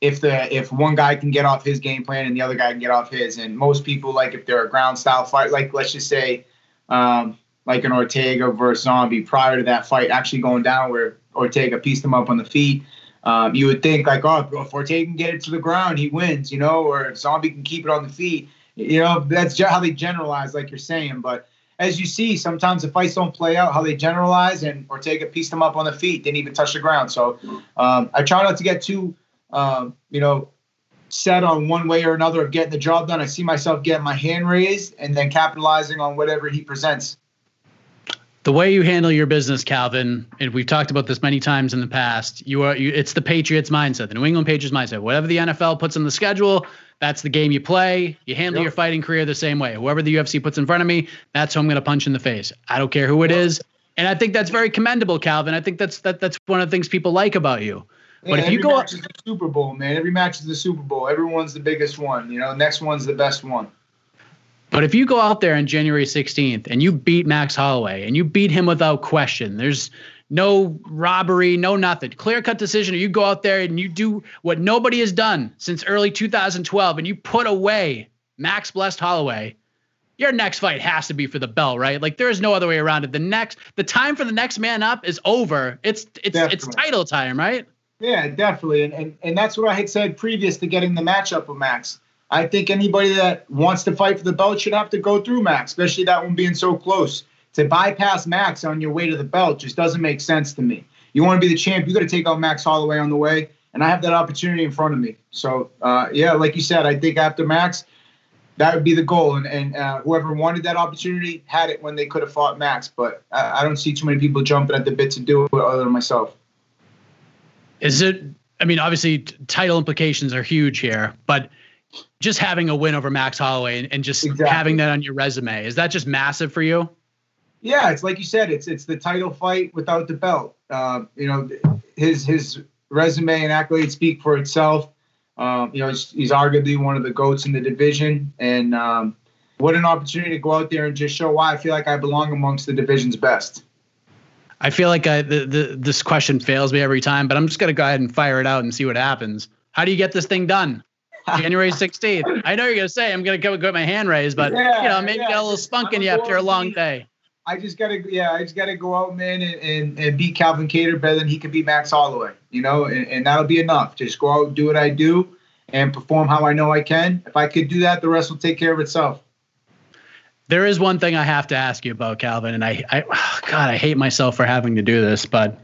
if the if one guy can get off his game plan and the other guy can get off his. And most people, like if they're a ground style fight, like let's just say um, like an Ortega versus Zombie prior to that fight actually going down where Ortega pieced him up on the feet. Um, you would think like, oh, if Ortega can get it to the ground, he wins, you know, or if Zombie can keep it on the feet, you know, that's how they generalize, like you're saying. But as you see, sometimes the fights don't play out how they generalize, and Ortega pieced them up on the feet, didn't even touch the ground. So um, I try not to get too, um, you know, set on one way or another of getting the job done. I see myself getting my hand raised and then capitalizing on whatever he presents. The way you handle your business, Calvin, and we've talked about this many times in the past, you are you, it's the Patriots mindset, the New England Patriots mindset. Whatever the N F L puts on the schedule, that's the game you play. You handle yep. your fighting career the same way. Whoever the U F C puts in front of me, that's who I'm going to punch in the face. I don't care who it yep. is. And I think that's very commendable, Calvin. I think that's that that's one of the things people like about you. Yeah, but if every you go match up, is the Super Bowl, man. Every match is the Super Bowl. Everyone's the biggest one. You know, next one's the best one. But if you go out there on January sixteenth and you beat Max Holloway and you beat him without question, there's no robbery, no nothing, clear-cut decision, or you go out there and you do what nobody has done since early two thousand twelve and you put away Max Blessed Holloway, your next fight has to be for the belt, right? Like there is no other way around it. The next, the time for the next man up is over. It's it's definitely. It's title time, right? Yeah, definitely. And, and and that's what I had said previous to getting the matchup with Max. I think anybody that wants to fight for the belt should have to go through Max, especially that one being so close. To bypass Max on your way to the belt just doesn't make sense to me. You want to be the champ, you got to take out Max Holloway on the way. And I have that opportunity in front of me. So, uh, yeah, like you said, I think after Max, that would be the goal. And, and uh, whoever wanted that opportunity had it when they could have fought Max. But I, I don't see too many people jumping at the bit to do it other than myself. Is it – I mean, obviously, t- title implications are huge here. But just having a win over Max Holloway and, and just exactly. having that on your resume, is that just massive for you? Yeah, it's like you said, it's it's the title fight without the belt. Uh, you know, his his – resume and accolades speak for itself. Um, you know, he's, he's arguably one of the GOATs in the division, and um, what an opportunity to go out there and just show why I feel like I belong amongst the division's best. I feel like I, the, the, this question fails me every time, but I'm just going to go ahead and fire it out and see what happens. How do you get this thing done? January sixteenth. I know you're going to say I'm going to go get my hand raised, but yeah, you know, maybe yeah, got a little spunk in you after a long day. I just gotta, yeah, I just gotta go out, man, and, and, and beat Calvin Kattar better than he could beat Max Holloway, you know, and, and that'll be enough. Just go out, do what I do, and perform how I know I can. If I could do that, the rest will take care of itself. There is one thing I have to ask you about, Calvin, and I, I oh God, I hate myself for having to do this, but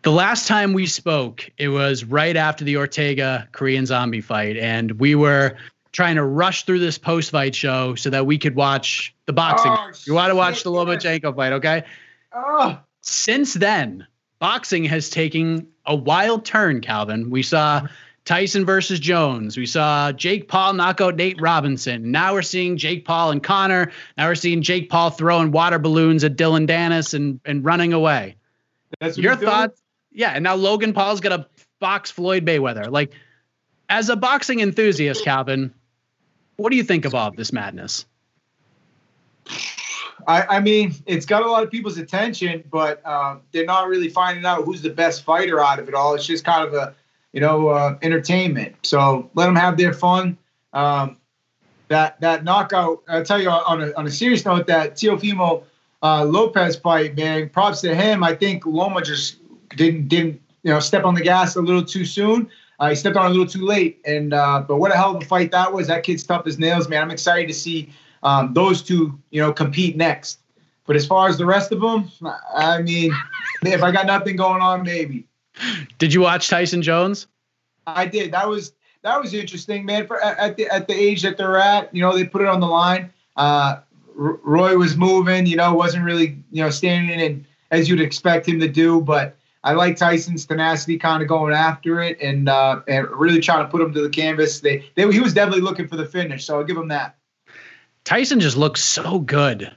the last time we spoke, it was right after the Ortega Korean Zombie fight, and we were trying to rush through this post-fight show so that we could watch the boxing. Oh, you want to watch the Lomachenko fight, okay? Oh. Since then, boxing has taken a wild turn, Calvin. We saw Tyson versus Jones. We saw Jake Paul knock out Nate Robinson. Now we're seeing Jake Paul and Connor. Now we're seeing Jake Paul throwing water balloons at Dylan Danis and, and running away. That's what your thoughts? Doing? Yeah, and now Logan Paul's going to box Floyd Mayweather. Like, as a boxing enthusiast, Calvin, what do you think of all of this madness? I, I mean, it's got a lot of people's attention, but uh, they're not really finding out who's the best fighter out of it all. It's just kind of a, you know, uh, entertainment. So let them have their fun. Um, that that knockout, I'll tell you on a, on a serious note, that Teofimo uh, Lopez fight, man, props to him. I think Loma just didn't didn't you know step on the gas a little too soon. Uh, he stepped on a little too late, and uh, but what a hell of a fight that was. That kid's tough as nails, man. I'm excited to see um, those two, you know, compete next. But as far as the rest of them, I mean, if I got nothing going on, maybe. Did you watch Tyson Jones? I did. That was that was interesting, man. For at the at the age that they're at, you know, they put it on the line. Uh, Roy was moving, you know, wasn't really, you know, standing in as you'd expect him to do, but I like Tyson's tenacity, kind of going after it and uh, and really trying to put him to the canvas. They, they, he was definitely looking for the finish, so I'll give him that. Tyson just looks so good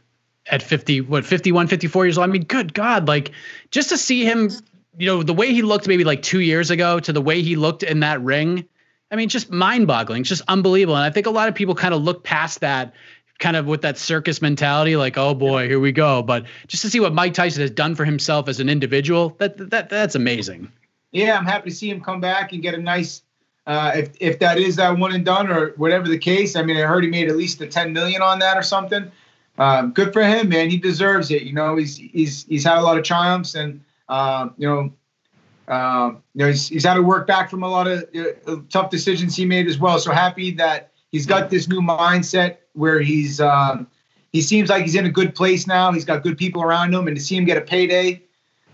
at fifty, what, fifty-one, fifty-four years old. I mean, good God, like just to see him, you know, the way he looked maybe like two years ago to the way he looked in that ring. I mean, just mind-boggling, just unbelievable. And I think a lot of people kind of look past that, kind of with that circus mentality, like, oh boy, here we go. But just to see what Mike Tyson has done for himself as an individual, that that that's amazing. Yeah, I'm happy to see him come back and get a nice, uh, if if that is that one and done or whatever the case. I mean, I heard he made at least the ten million on that or something. Um, good for him, man. He deserves it. You know, he's he's he's had a lot of triumphs, and uh, you know, uh, you know, he's he's had to work back from a lot of uh, tough decisions he made as well. So happy that he's got this new mindset where he's um, he seems like he's in a good place now. He's got good people around him, and to see him get a payday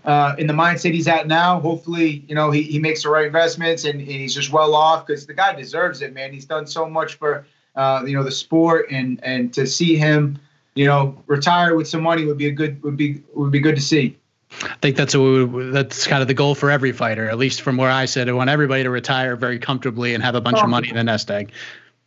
uh, in the mindset he's at now, hopefully, you know, he, he makes the right investments and, and he's just well off because the guy deserves it, man. He's done so much for uh, you know, the sport, and and to see him, you know, retire with some money would be a good would be would be good to see. I think that's a, that's kind of the goal for every fighter, at least from where I sit. I want everybody to retire very comfortably and have a bunch oh. of money in the nest egg.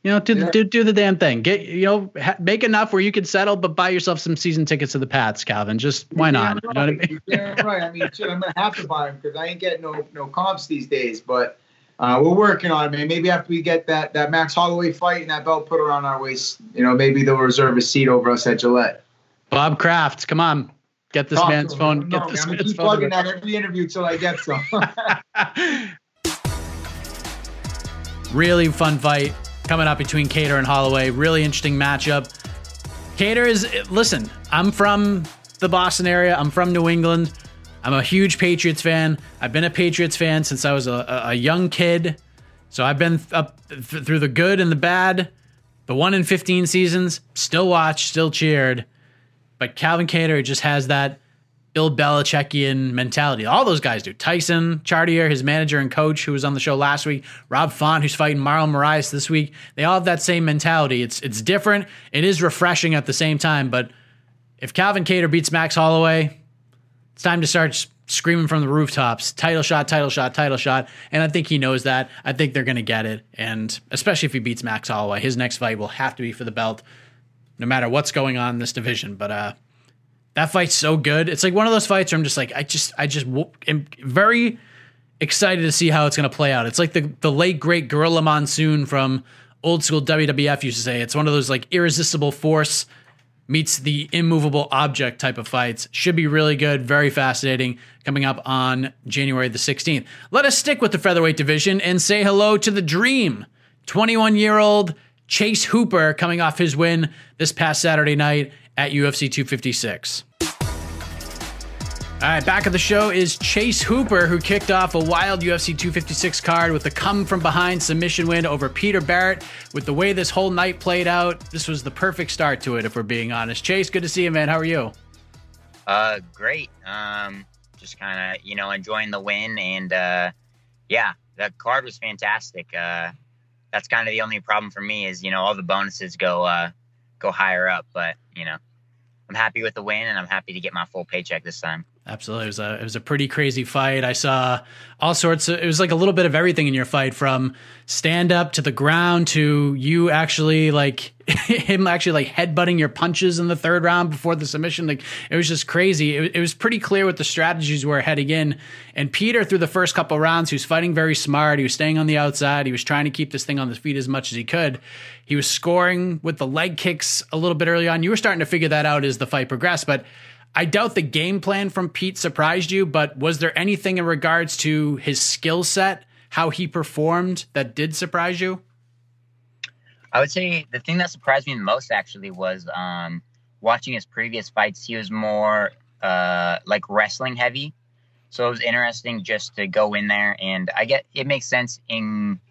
You know, do, yeah. do do the damn thing. Get you know, ha- make enough where you can settle, but buy yourself some season tickets to the Pats, Calvin. Just why not? Yeah, right. You know what I mean? Yeah, right. I mean, shit, I'm gonna have to buy them because I ain't getting no no comps these days. But uh, we're working on it, man. Maybe after we get that that Max Holloway fight and that belt put around our waist, you know, maybe they'll reserve a seat over us at Gillette. Bob Kraft, come on. Get this Talk man's phone. No, get this man, man's I'm gonna keep phone plugging out every interview till I get some. Really fun fight coming up between Kattar and Holloway. Really interesting matchup. Kattar is, listen, I'm from the Boston area. I'm from New England. I'm a huge Patriots fan. I've been a Patriots fan since I was a, a young kid. So I've been up th- through the good and the bad, the one in fifteen seasons, still watched, still cheered. But Calvin Kattar just has that Bill Belichickian mentality. All those guys do. Tyson, Chartier, his manager and coach, who was on the show last week, Rob Font, who's fighting Marlon Moraes this week. They all have that same mentality. It's it's different. It is refreshing at the same time. But if Calvin Kattar beats Max Holloway, it's time to start screaming from the rooftops. Title shot, title shot, title shot. And I think he knows that. I think they're going to get it. And especially if he beats Max Holloway, his next fight will have to be for the belt, no matter what's going on in this division. But, uh, that fight's so good. It's like one of those fights where I'm just like, I just, I just am very excited to see how it's going to play out. It's like the the late great Gorilla Monsoon from old school W W F used to say. It's one of those like irresistible force meets the immovable object type of fights. Should be really good, very fascinating, coming up on January the sixteenth. Let us stick with the featherweight division and say hello to the Dream, twenty-one-year-old Chase Hooper, coming off his win this past Saturday night at U F C two fifty-six. All right, back of the show is Chase Hooper, who kicked off a wild U F C two fifty-six card with the come-from-behind submission win over Peter Barrett. With the way this whole night played out, this was the perfect start to it, if we're being honest. Chase, good to see you, man. How are you? Uh, great. Um, just kind of, you know, enjoying the win. And, uh, yeah, the card was fantastic. Uh, that's kind of the only problem for me is, you know, all the bonuses go uh, go higher up. But, you know, I'm happy with the win, and I'm happy to get my full paycheck this time. Absolutely. It was a, it was a pretty crazy fight. I saw all sorts of, it was like a little bit of everything in your fight, from stand up to the ground to you actually like him actually like headbutting your punches in the third round before the submission. Like, it was just crazy. It, it was pretty clear what the strategies were heading in. And Peter, through the first couple rounds, he was fighting very smart. He was staying on the outside. He was trying to keep this thing on his feet as much as he could. He was scoring with the leg kicks a little bit early on. You were starting to figure that out as the fight progressed, but I doubt the game plan from Pete surprised you, but was there anything in regards to his skill set, how he performed, that did surprise you? I would say the thing that surprised me the most actually was um, watching his previous fights. He was more uh, like wrestling heavy. So it was interesting just to go in there, and I get, it makes sense in,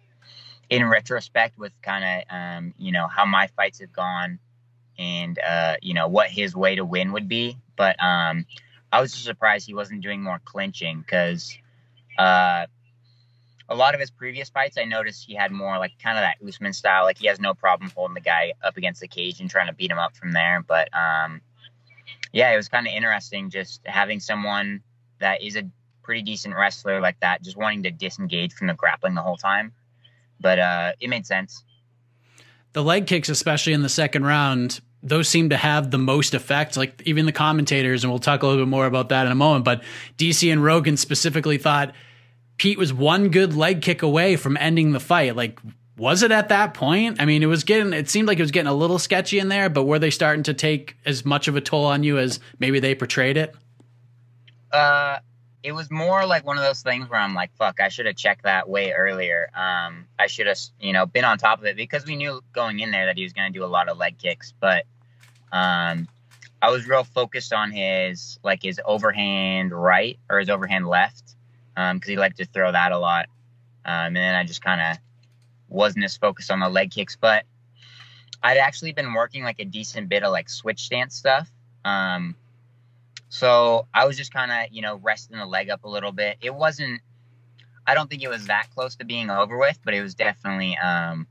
in retrospect with kind of, um, you know, how my fights have gone and, uh, you know, what his way to win would be. But um, I was just surprised he wasn't doing more clinching, because uh, a lot of his previous fights, I noticed he had more like kind of that Usman style. Like, he has no problem holding the guy up against the cage and trying to beat him up from there. But um, yeah, it was kind of interesting just having someone that is a pretty decent wrestler like that, just wanting to disengage from the grappling the whole time. But uh, it made sense. The leg kicks, especially in the second round, those seem to have the most effect. Like, even the commentators, and we'll talk a little bit more about that in a moment, but D C and Rogan specifically thought Pete was one good leg kick away from ending the fight. Like, was it at that point? I mean, it was getting, it seemed like it was getting a little sketchy in there, but were they starting to take as much of a toll on you as maybe they portrayed it? Uh, it was more like one of those things where I'm like, fuck, I should have checked that way earlier. Um, I should have, you know, been on top of it, because we knew going in there that he was going to do a lot of leg kicks. But um, I was real focused on his, like his overhand right or his overhand left, um, because he liked to throw that a lot. Um, and then I just kind of wasn't as focused on the leg kicks. But I'd actually been working like a decent bit of like switch stance stuff. Um, So I was just kind of, you know, resting the leg up a little bit. It wasn't, I don't think it was that close to being over with, but it was definitely, um,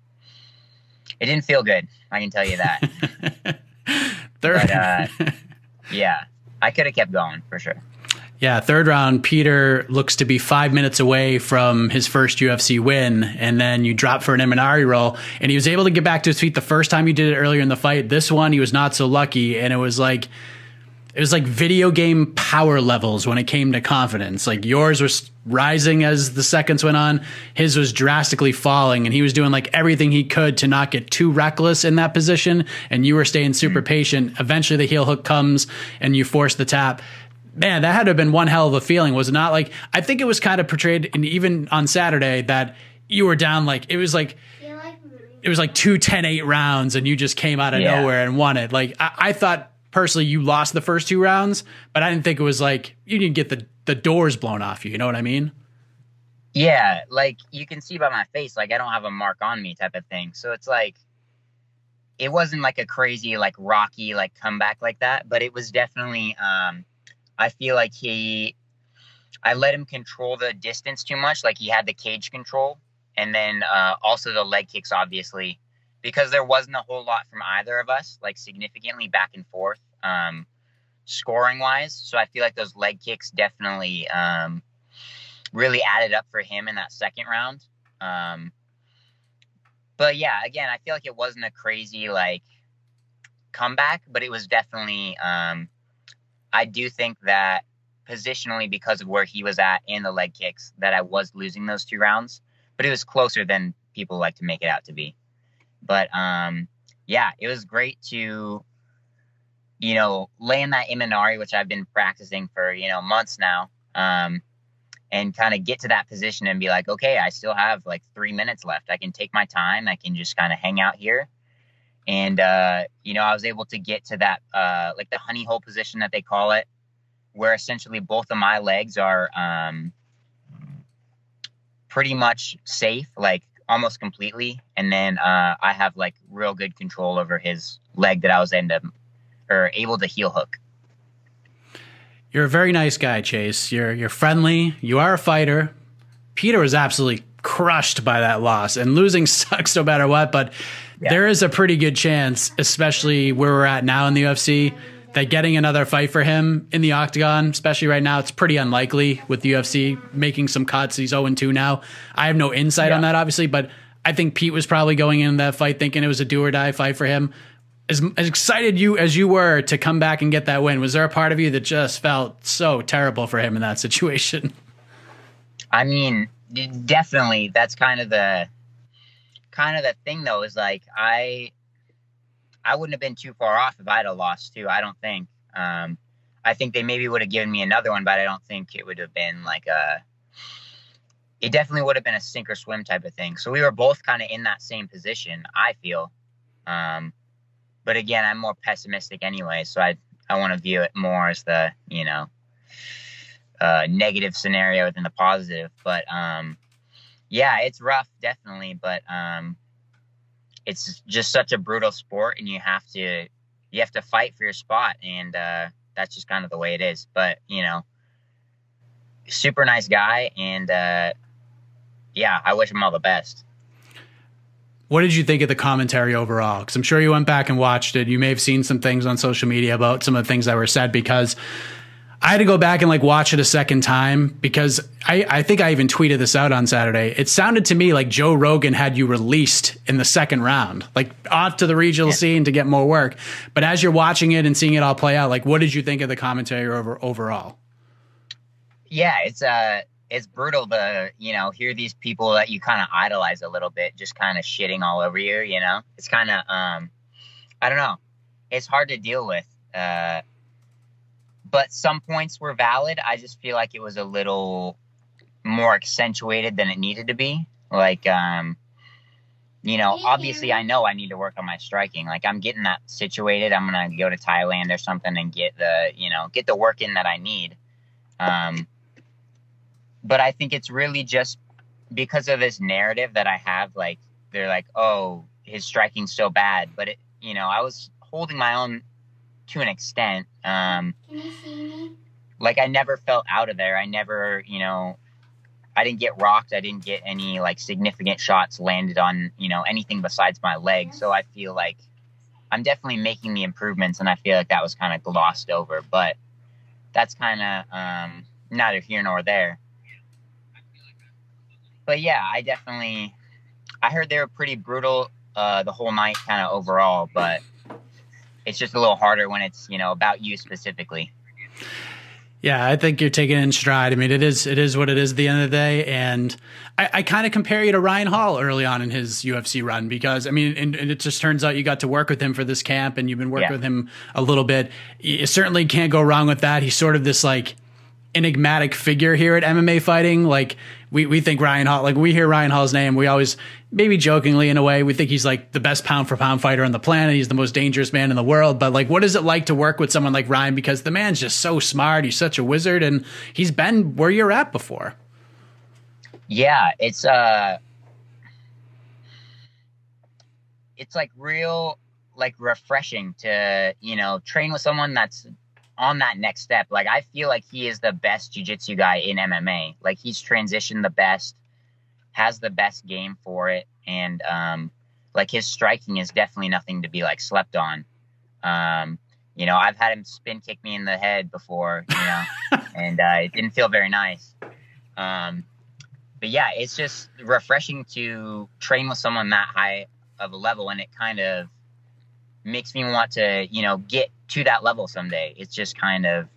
it didn't feel good. I can tell you that. Third. But, uh, yeah, I could have kept going for sure. Yeah. Third round, Peter looks to be five minutes away from his first U F C win. And then you drop for an M and R roll, and he was able to get back to his feet the first time you did it earlier in the fight. This one, he was not so lucky. And it was like, It was like video game power levels when it came to confidence. Like, yours was rising as the seconds went on. His was drastically falling, and he was doing like everything he could to not get too reckless in that position. And you were staying super patient. Eventually the heel hook comes and you force the tap. Man, that had to have been one hell of a feeling. Was it not? Like, I think it was kind of portrayed, and even on Saturday, that you were down. Like, it was like, it was like two, ten, eight rounds, and you just came out of yeah. nowhere and won it. Like, I, I thought, personally, you lost the first two rounds, but I didn't think it was like, you didn't get the, the doors blown off you. You know what I mean? Yeah. Like, you can see by my face, like, I don't have a mark on me type of thing. So it's like, it wasn't like a crazy, like, rocky, like, comeback like that, but it was definitely, um, I feel like he, I let him control the distance too much. Like, he had the cage control, and then uh, also the leg kicks, obviously, because there wasn't a whole lot from either of us, like significantly back and forth, um, scoring wise. So I feel like those leg kicks definitely um, really added up for him in that second round. Um, but yeah, again, I feel like it wasn't a crazy like comeback, but it was definitely, um, I do think that positionally, because of where he was at and the leg kicks, that I was losing those two rounds, but it was closer than people like to make it out to be. But, um, yeah, it was great to, you know, lay in that Imanari, which I've been practicing for, you know, months now, um, and kind of get to that position and be like, okay, I still have like three minutes left. I can take my time. I can just kind of hang out here. And, uh, you know, I was able to get to that, uh, like the honey hole position that they call it, where essentially both of my legs are, um, pretty much safe, like almost completely. And then, uh, I have like real good control over his leg that I was end up or able to heel hook. You're a very nice guy, Chase. You're, you're friendly. You are a fighter. Peter was absolutely crushed by that loss, and losing sucks no matter what, but yeah, there is a pretty good chance, especially where we're at now in the U F C, that getting another fight for him in the octagon, especially right now, it's pretty unlikely with the U F C making some cuts. He's oh and two now. I have no insight yeah. on that, obviously, but I think Pete was probably going into that fight thinking it was a do or die fight for him. As, as excited you as you were to come back and get that win, was there a part of you that just felt so terrible for him in that situation? I mean, definitely. That's kind of the kind of the thing, though, is like I I wouldn't have been too far off if I'd have lost too. I don't think. Um, I think they maybe would have given me another one, but I don't think it would have been like a. It definitely would have been a sink or swim type of thing. So we were both kind of in that same position, I feel. Um, but again, I'm more pessimistic anyway, so I I want to view it more as the you know. Uh, negative scenario than the positive, but um, yeah, it's rough, definitely. But um, it's just such a brutal sport, and you have to you have to fight for your spot, and uh, that's just kind of the way it is. But you know, super nice guy, and uh, yeah, I wish him all the best. What did you think of the commentary overall? Because I'm sure you went back and watched it. You may have seen some things on social media about some of the things that were said, because I had to go back and like watch it a second time, because I, I think I even tweeted this out on Saturday. It sounded to me like Joe Rogan had you released in the second round, like off to the regional yeah. scene to get more work. But as you're watching it and seeing it all play out, like, what did you think of the commentary over overall? Yeah, it's uh, it's brutal to, you know, hear these people that you kind of idolize a little bit, just kind of shitting all over you, you know, it's kind of, um, I don't know. It's hard to deal with, uh, but some points were valid. I just feel like it was a little more accentuated than it needed to be. Like, um, you know, Thank obviously you. I know I need to work on my striking. Like, I'm getting that situated. I'm going to go to Thailand or something and get the, you know, get the work in that I need. Um, but I think it's really just because of this narrative that I have, like, they're like, oh, his striking's so bad. But, it, you know, I was holding my own to an extent. Um, like, I never felt out of there. I never, you know, I didn't get rocked. I didn't get any like significant shots landed on, you know, anything besides my leg. So I feel like I'm definitely making the improvements, and I feel like that was kind of glossed over, but that's kind of, um, neither here nor there. But yeah, I definitely, I heard they were pretty brutal, uh, the whole night kind of overall, but it's just a little harder when it's, you know, about you specifically. Yeah, I think you're taking it in stride. I mean, it is it is what it is at the end of the day. And I, I kind of compare you to Ryan Hall early on in his U F C run, because, I mean, and, and it just turns out you got to work with him for this camp, and you've been working yeah. with him a little bit. You certainly can't go wrong with that. He's sort of this, like, enigmatic figure here at M M A Fighting. Like, we, we think Ryan Hall, like, we hear Ryan Hall's name, we always, maybe jokingly in a way, we think he's like the best pound for pound fighter on the planet. He's the most dangerous man in the world. But like, what is it like to work with someone like Ryan? Because the man's just so smart. He's such a wizard, and he's been where you're at before. Yeah. It's, uh, it's like real, like refreshing to, you know, train with someone that's on that next step. Like, I feel like he is the best jiu-jitsu guy in M M A. Like, he's transitioned the best, has the best game for it. And, um, like, his striking is definitely nothing to be, like, slept on. Um, you know, I've had him spin kick me in the head before, you know, and uh, it didn't feel very nice. Um, but, yeah, it's just refreshing to train with someone that high of a level, and it kind of makes me want to, you know, get to that level someday. It's just kind of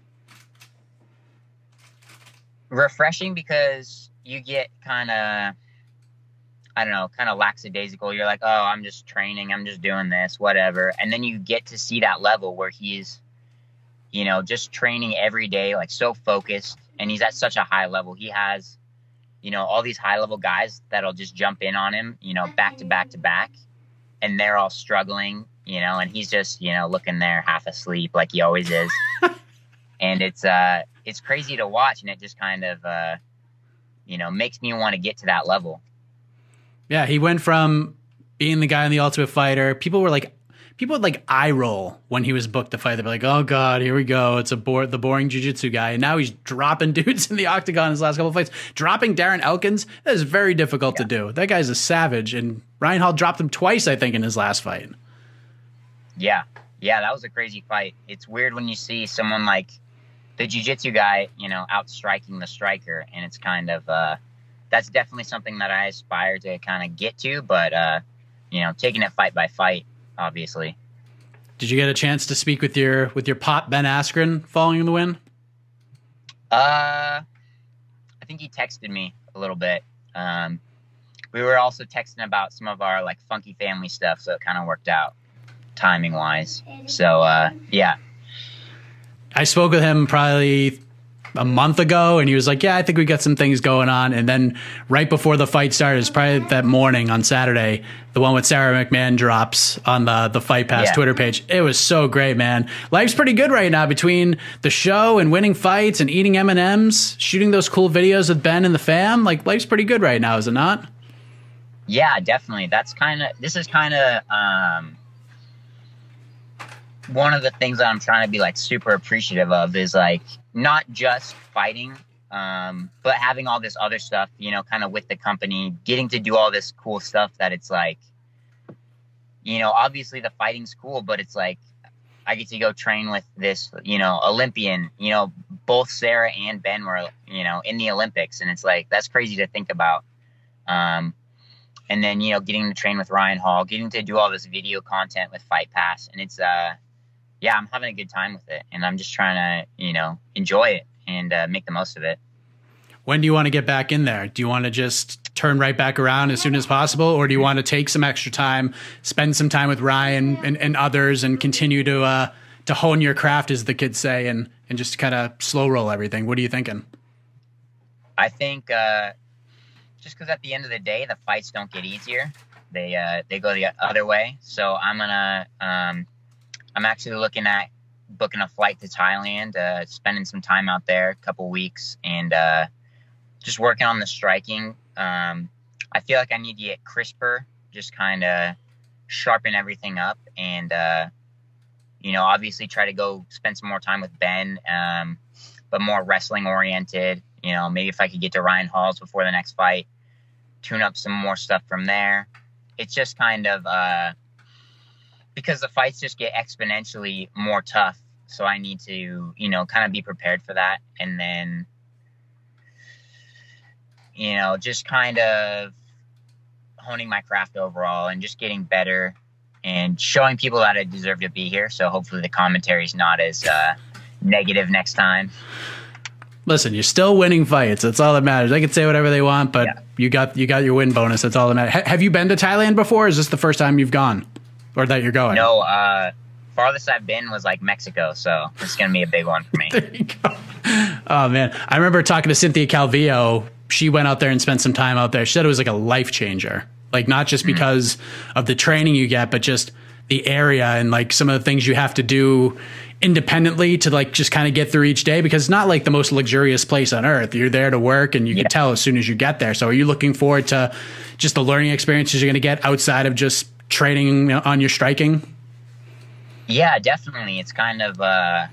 refreshing because you get kind of, I don't know, kind of lackadaisical. You're like, oh, I'm just training, I'm just doing this, whatever. And then you get to see that level where he's, you know, just training every day, like so focused, and he's at such a high level. He has, you know, all these high level guys that'll just jump in on him, you know, back to back to back, and they're all struggling, you know, and he's just, you know, looking there half asleep like he always is. And it's, uh, it's crazy to watch. And it just kind of, uh, you know, makes me want to get to that level. Yeah. He went from being the guy in the Ultimate Fighter. People were like, people would like eye roll when he was booked to fight. They'd be like, oh God, here we go. It's a board, the boring jiu-jitsu guy. And now he's dropping dudes in the octagon his last couple of fights, dropping Darren Elkins. That is very difficult yeah. to do. That guy's a savage. And Ryan Hall dropped him twice, I think, in his last fight. Yeah. Yeah, that was a crazy fight. It's weird when you see someone like the jiu-jitsu guy, you know, out striking the striker. And it's kind of, uh, that's definitely something that I aspire to kind of get to. But, uh, you know, taking it fight by fight, obviously. Did you get a chance to speak with your, with your pop, Ben Askren, following the win? Uh, I think he texted me a little bit. Um, we were also texting about some of our like funky family stuff. So it kind of worked out timing wise. So, uh, yeah. I spoke with him probably a month ago, and he was like, yeah, I think we got some things going on. And then right before the fight started, it's probably that morning on Saturday, the one with Sarah McMahon drops on the, the Fight Pass yeah. Twitter page. It was so great, man. Life's pretty good right now between the show and winning fights and eating M and M's, shooting those cool videos with Ben and the fam. Like, life's pretty good right now, is it not? Yeah, definitely. That's kind of, this is kind of, um, one of the things that I'm trying to be like super appreciative of is like not just fighting, um, but having all this other stuff, you know, kind of with the company, getting to do all this cool stuff that it's like, you know, obviously the fighting's cool, but it's like I get to go train with this, you know, Olympian, you know, both Sarah and Ben were, you know, in the Olympics. And it's like, that's crazy to think about. Um, and then, you know, getting to train with Ryan Hall, getting to do all this video content with Fight Pass. And it's, uh, yeah, I'm having a good time with it, and I'm just trying to, you know, enjoy it and uh, make the most of it. When do you want to get back in there? Do you want to just turn right back around as soon as possible, or do you want to take some extra time, spend some time with Ryan and, and others, and continue to uh, to hone your craft, as the kids say, and and just kind of slow roll everything? What are you thinking? I think uh, just because at the end of the day, the fights don't get easier; they uh, they go the other way. So I'm gonna. Um, I'm actually looking at booking a flight to Thailand, uh, spending some time out there, a couple weeks, and uh, just working on the striking. Um, I feel like I need to get crisper, just kind of sharpen everything up, and, uh, you know, obviously try to go spend some more time with Ben, um, but more wrestling-oriented. You know, maybe if I could get to Ryan Hall's before the next fight, tune up some more stuff from there. It's just kind of... Uh, because the fights just get exponentially more tough. So I need to, you know, kind of be prepared for that. And then, you know, just kind of honing my craft overall and just getting better and showing people that I deserve to be here. So hopefully the commentary is not as uh, negative next time. Listen, you're still winning fights. That's all that matters. They can say whatever they want, but yeah. you got you got your win bonus. That's all that matters. H- have you been to Thailand before? Or is this the first time you've gone? Or that you're going? No, uh, farthest I've been was like Mexico, so it's going to be a big one for me. There you go. Oh, man. I remember talking to Cynthia Calvillo. She went out there and spent some time out there. She said it was like a life changer. Like, not just mm-hmm. because of the training you get, but just the area and like some of the things you have to do independently to like just kind of get through each day, because it's not like the most luxurious place on earth. You're there to work, and you yeah. can tell as soon as you get there. So are you looking forward to just the learning experiences you're going to get outside of just training on your striking? Yeah, definitely. It's kind of, uh,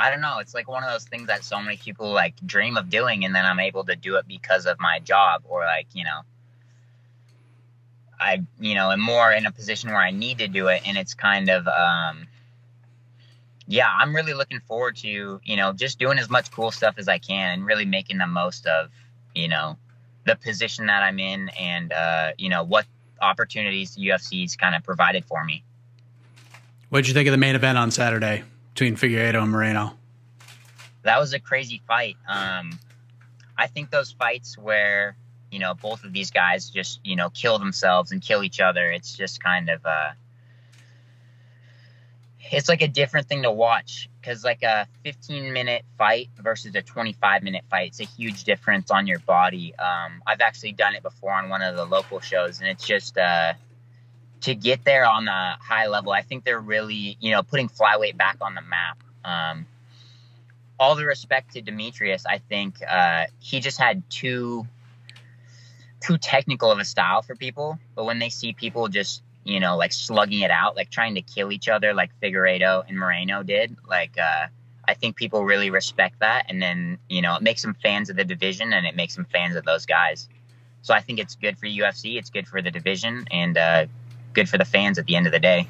I don't know. It's like one of those things that so many people like dream of doing, and then I'm able to do it because of my job, or like, you know, I, you know, am more in a position where I need to do it. And it's kind of, um, yeah, I'm really looking forward to, you know, just doing as much cool stuff as I can and really making the most of, you know, the position that I'm in and, uh, you know, what opportunities the U F C's kind of provided for me. What did you think of the main event on Saturday between Figueiredo and Moreno? That was a crazy fight. Um, I think those fights where, you know, both of these guys just, you know, kill themselves and kill each other. It's just kind of, uh, it's like a different thing to watch, because like a fifteen minute fight versus a twenty-five minute fight, it's a huge difference on your body. Um, I've actually done it before on one of the local shows, and it's just, uh, to get there on the high level, I think they're really, you know, putting flyweight back on the map. Um, all the respect to Demetrius. I think, uh, he just had two, too technical of a style for people, but when they see people just, you know, like slugging it out, like trying to kill each other, like Figueiredo and Moreno did, like, uh, I think people really respect that. And then, you know, it makes them fans of the division, and it makes them fans of those guys. So I think it's good for U F C. It's good for the division, and, uh, good for the fans at the end of the day.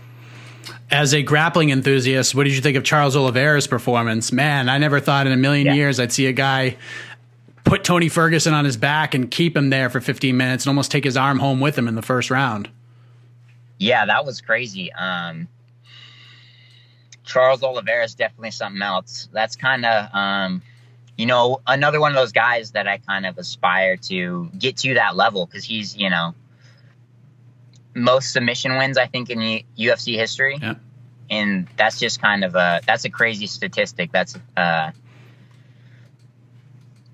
As a grappling enthusiast, what did you think of Charles Oliveira's performance? Man, I never thought in a million yeah. years I'd see a guy put Tony Ferguson on his back and keep him there for fifteen minutes and almost take his arm home with him in the first round. Yeah, that was crazy. Um, Charles Oliveira is definitely something else. That's kind of, um, you know, another one of those guys that I kind of aspire to get to that level, because he's, you know, most submission wins, I think, in U F C history. Yeah. And that's just kind of a, that's a crazy statistic. That's, uh,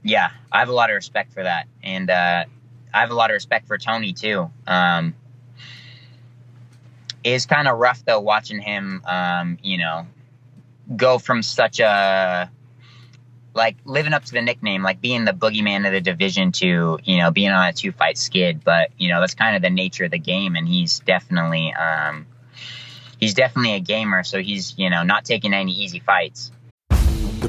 yeah, I have a lot of respect for that. And uh, I have a lot of respect for Tony, too. Um, it's kind of rough, though, watching him, um, you know, go from such a, like, living up to the nickname, like being the boogeyman of the division to, you know, being on a two-fight skid. But, you know, that's kind of the nature of the game. And he's definitely, um, he's definitely a gamer. So he's, you know, not taking any easy fights. The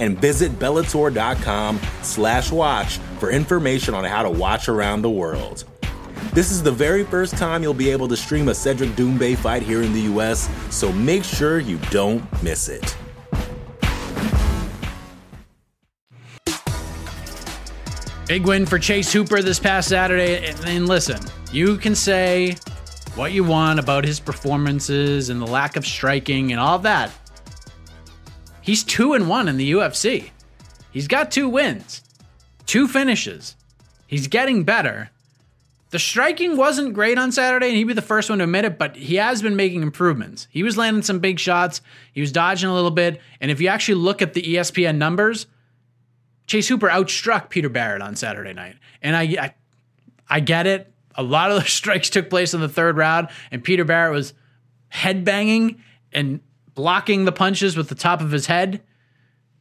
and visit Bellator.com slash watch for information on how to watch around the world. This is the very first time you'll be able to stream a Cedric Doumbè fight here in the U S, so make sure you don't miss it. Big win for Chase Hooper this past Saturday. And, and listen, you can say what you want about his performances and the lack of striking and all that. He's two and one in the U F C. He's got two wins, two finishes. He's getting better. The striking wasn't great on Saturday, and he'd be the first one to admit it, but he has been making improvements. He was landing some big shots. He was dodging a little bit. And if you actually look at the E S P N numbers, Chase Hooper outstruck Peter Barrett on Saturday night. And I, I, I get it. A lot of the strikes took place in the third round, and Peter Barrett was headbanging and blocking the punches with the top of his head,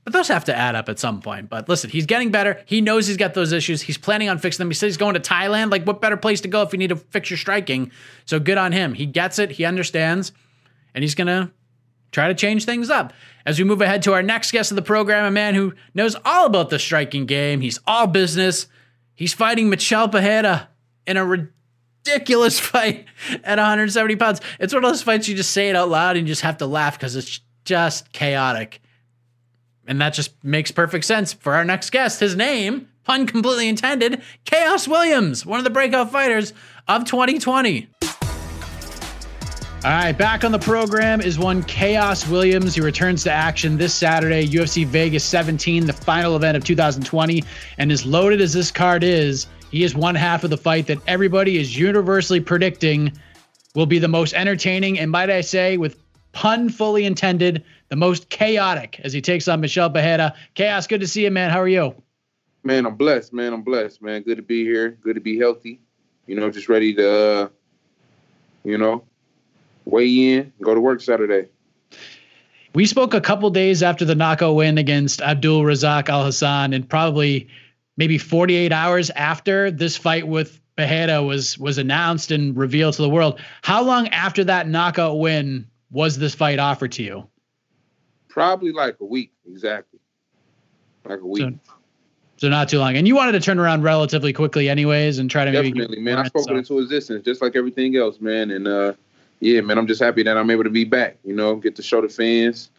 but those have to add up at some point. But listen, he's getting better. He knows he's got those issues. He's planning on fixing them. He said he's going to Thailand. Like, what better place to go if you need to fix your striking? So good on him. He gets it. He understands, and he's going to try to change things up. As we move ahead to our next guest of the program, a man who knows all about the striking game. He's all business. He's fighting Michel Pereira in a ridiculous ridiculous fight at one hundred seventy pounds. It's one of those fights you just say it out loud and you just have to laugh because it's just chaotic. And that just makes perfect sense for our next guest. His name, pun completely intended, Khaos Williams, one of the breakout fighters of twenty twenty. All right, back on the program is one Khaos Williams. He returns to action this Saturday, U F C Vegas seventeen, the final event of two thousand twenty. And as loaded as this card is, he is one half of the fight that everybody is universally predicting will be the most entertaining, and might I say, with pun fully intended, the most chaotic, as he takes on Michel Pereira. Khaos, good to see you, man. How are you? Man, I'm blessed, man. I'm blessed, man. Good to be here. Good to be healthy. You know, just ready to, uh, you know, weigh in, go to work Saturday. We spoke a couple days after the knockout win against Abdul Razak Al Hassan, and probably maybe forty-eight hours after this fight with Pereira was was announced and revealed to the world. How long after that knockout win was this fight offered to you? Probably like a week, exactly. Like a week. So, so not too long. And you wanted to turn around relatively quickly anyways and try to Definitely, maybe... Definitely, man. I spoke so. it into existence, just like everything else, man. And, uh, yeah, man, I'm just happy that I'm able to be back, you know, get to show the fans,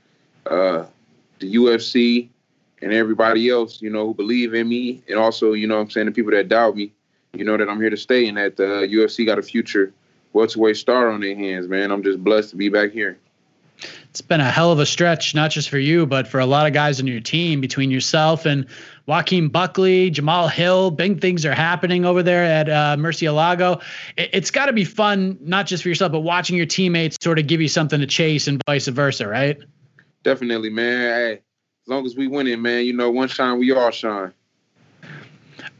uh, the U F C, and everybody else, you know, who believe in me. And also, you know what I'm saying, the people that doubt me, you know, that I'm here to stay and that the uh, U F C got a future welterweight star on their hands, man. I'm just blessed to be back here. It's been a hell of a stretch, not just for you, but for a lot of guys on your team, between yourself and Joaquin Buckley, Jamal Hill. Big things are happening over there at uh, Murcielago. It, it's got to be fun, not just for yourself, but watching your teammates sort of give you something to chase and vice versa, right? Definitely, man. Hey, as long as we winning, man, you know, one shine, we all shine.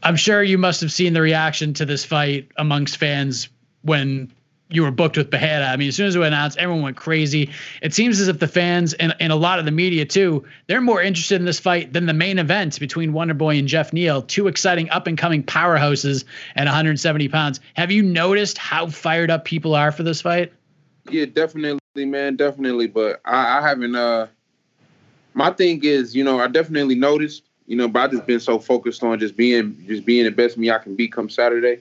I'm sure you must have seen the reaction to this fight amongst fans when you were booked with Pereira. I mean, as soon as it was announced, everyone went crazy. It seems as if the fans and, and a lot of the media too, they're more interested in this fight than the main event between Wonderboy and Jeff Neal, two exciting up and coming powerhouses at one hundred seventy pounds. Have you noticed how fired up people are for this fight? Yeah, definitely, man. Definitely. But I, I haven't, uh, my thing is, you know, I definitely noticed, you know, but I've just been so focused on just being, just being the best me I can be come Saturday,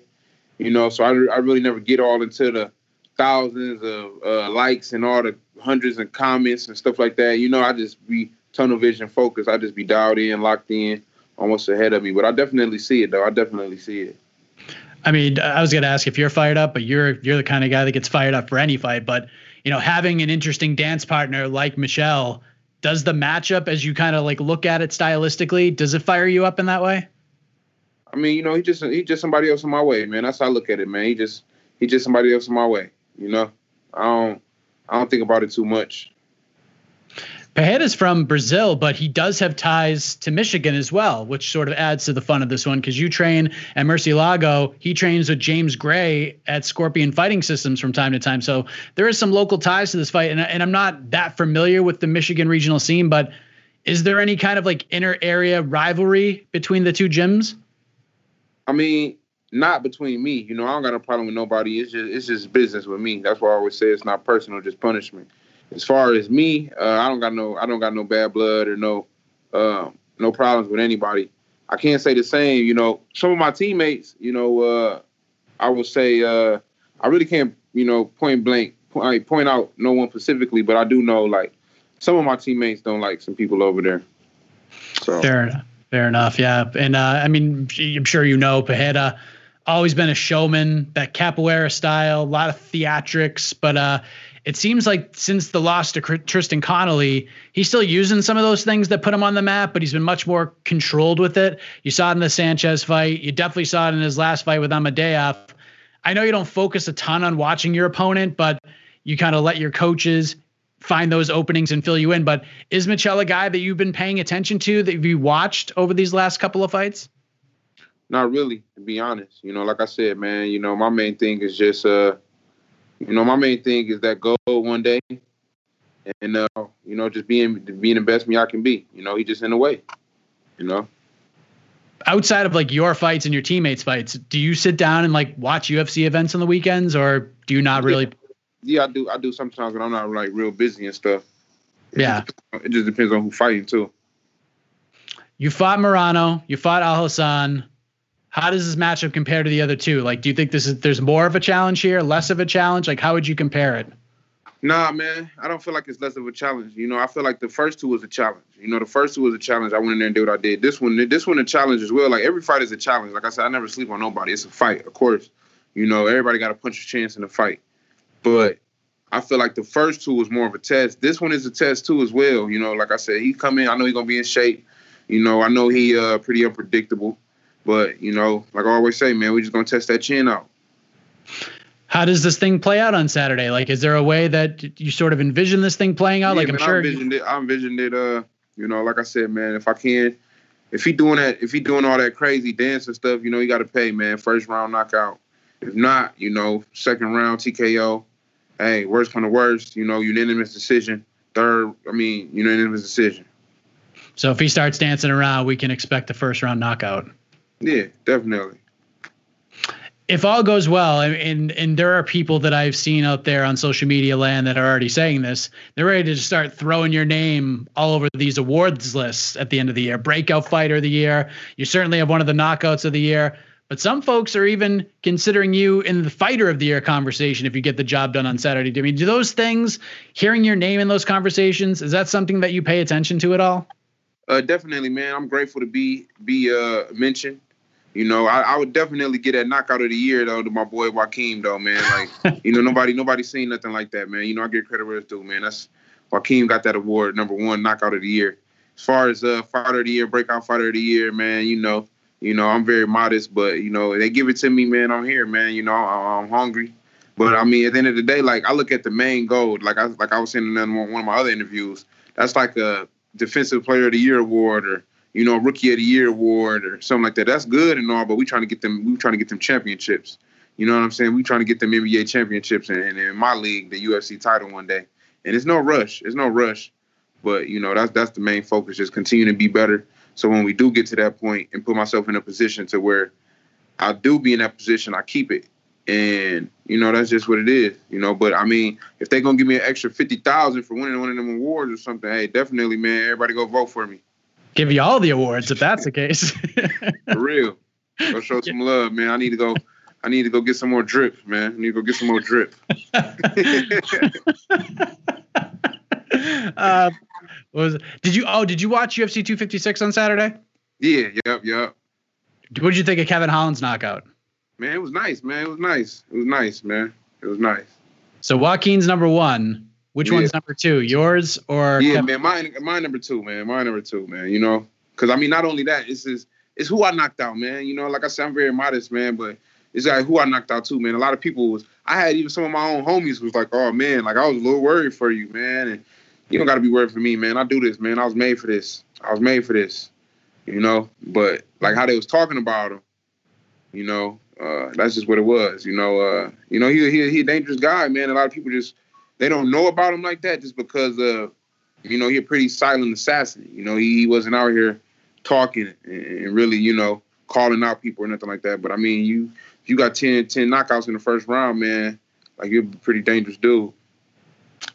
you know? So I, I really never get all into the thousands of uh, likes and all the hundreds of comments and stuff like that. You know, I just be tunnel vision focused. I just be dialed in, locked in, almost ahead of me. But I definitely see it, though. I definitely see it. I mean, I was going to ask if you're fired up, but you're you're the kind of guy that gets fired up for any fight. But, you know, having an interesting dance partner like Michel, does the matchup, as you kind of like look at it stylistically, does it fire you up in that way? I mean, you know, he just he just somebody else in my way, man. That's how I look at it, man. He just he just somebody else in my way. You know, I don't, I don't think about it too much. Pereira's from Brazil, but he does have ties to Michigan as well, which sort of adds to the fun of this one, because you train at Murcielago. He trains with James Gray at Scorpion Fighting Systems from time to time. So there is some local ties to this fight, and, and I'm not that familiar with the Michigan regional scene, but is there any kind of like inner area rivalry between the two gyms? I mean, not between me, you know. I don't got a problem with nobody. It's just, it's just business with me. That's why I always say it's not personal, just punishment. As far as me, uh, I don't got no, I don't got no bad blood or no, uh, no problems with anybody. I can't say the same, you know. Some of my teammates, you know, uh, I will say, uh, I really can't, you know, point blank, point, point out no one specifically, but I do know like some of my teammates don't like some people over there. So. Fair enough. Fair enough. Yeah, and uh, I mean, I'm sure you know Pereira. Always been a showman, that capoeira style, a lot of theatrics. But uh, it seems like since the loss to Tristan Connolly, he's still using some of those things that put him on the map, but he's been much more controlled with it. You saw it in the Sanchez fight. You definitely saw it in his last fight with Amadeev. I know you don't focus a ton on watching your opponent, but you kind of let your coaches find those openings and fill you in. But is Michel a guy that you've been paying attention to, that you watched over these last couple of fights? Not really, to be honest. You know, like I said, man, you know, my main thing is just, uh, you know, my main thing is that goal one day. And, uh, you know, just being being the best me I can be. You know, he just in the way, you know. Outside of, like, your fights and your teammates' fights, do you sit down and, like, watch U F C events on the weekends, or do you not really? Yeah, yeah I do. I do sometimes when I'm not, like, real busy and stuff. It yeah. Just, it just depends on who's fighting, too. You fought Morano. You fought Al Hassan. How does this matchup compare to the other two? Like, do you think this is there's more of a challenge here, less of a challenge? Like, how would you compare it? Nah, man, I don't feel like it's less of a challenge. You know, I feel like the first two was a challenge. You know, the first two was a challenge. I went in there and did what I did. This one, this one, a challenge as well. Like, every fight is a challenge. Like I said, I never sleep on nobody. It's a fight, of course. You know, everybody got a puncher's chance in a fight. But I feel like the first two was more of a test. This one is a test too as well. You know, like I said, he come in. I know he's gonna be in shape. You know, I know he uh, pretty unpredictable. But, you know, like I always say, man, we're just going to test that chin out. how does this thing play out on Saturday? Like, is there a way that you sort of envision this thing playing out? Yeah, like, man, I'm sure I envisioned it. I envisioned it. Uh, you know, like I said, man, if I can, if he doing that, if he doing all that crazy dance and stuff, you know, you got to pay, man. First round knockout. If not, you know, second round T K O. Hey, worst come to worst, you know, unanimous decision. Third, I mean, unanimous decision. So if he starts dancing around, we can expect the first round knockout. Yeah, definitely. If all goes well, and and there are people that I've seen out there on social media land that are already saying this, they're ready to just start throwing your name all over these awards lists at the end of the year. Breakout fighter of the year. You certainly have one of the knockouts of the year. But some folks are even considering you in the fighter of the year conversation if you get the job done on Saturday. I mean, do those things, hearing your name in those conversations, is that something that you pay attention to at all? Uh, definitely, man. I'm grateful to be be uh, mentioned. You know, I, I would definitely get that knockout of the year, though, to my boy Joaquin, though, man. Like, you know, nobody nobody's seen nothing like that, man. You know, I get credit where it's due, man. That's Joaquin got that award, number one, knockout of the year. As far as uh, fighter of the year, breakout fighter of the year, man, you know, you know, I'm very modest, but, you know, they give it to me, man. I'm here, man. You know, I, I'm hungry. But, I mean, at the end of the day, like, I look at the main goal. Like I, like I was saying in one of my other interviews, that's like a defensive player of the year award or, you know, rookie of the year award or something like that. That's good and all, but we trying to get them. We trying to get them championships. You know what I'm saying? We trying to get them N B A championships and, and in my league, the U F C title one day. And it's no rush. It's no rush. But you know, that's that's the main focus. Just continue to be better. So when we do get to that point and put myself in a position to where I do be in that position, I keep it. And you know, that's just what it is. You know, but I mean, if they're gonna give me an extra fifty thousand for winning one of them awards or something, hey, definitely, man. Everybody go vote for me. Give you all the awards if that's the case. For real, go show some love, man. I need to go. I need to go get some more drip, man. I need to go get some more drip. uh, what was it? Did you? Oh, did you watch U F C two fifty-six on Saturday? Yeah, yep, yep. What did you think of Kevin Holland's knockout? Man, it was nice, man. It was nice. It was nice, man. It was nice. So Joaquin's number one. Which yeah. one's number two, yours or? Yeah, Kevin? man, mine, mine number two, man, mine number two, man. You know, because I mean, not only that, it's just, it's who I knocked out, man. You know, like I said, I'm very modest, man, but it's like who I knocked out too, man. A lot of people was, I had even some of my own homies was like, oh man, like I was a little worried for you, man, and you don't got to be worried for me, man. I do this, man. I was made for this. I was made for this, you know. But like how they was talking about him, you know, uh, that's just what it was, you know. Uh, you know, he he he a dangerous guy, man. A lot of people just. They don't know about him like that just because, uh, you know, he's a pretty silent assassin. You know, he, he wasn't out here talking and, and really, you know, calling out people or nothing like that. But, I mean, you you got ten, ten knockouts in the first round, man. Like, you're a pretty dangerous dude.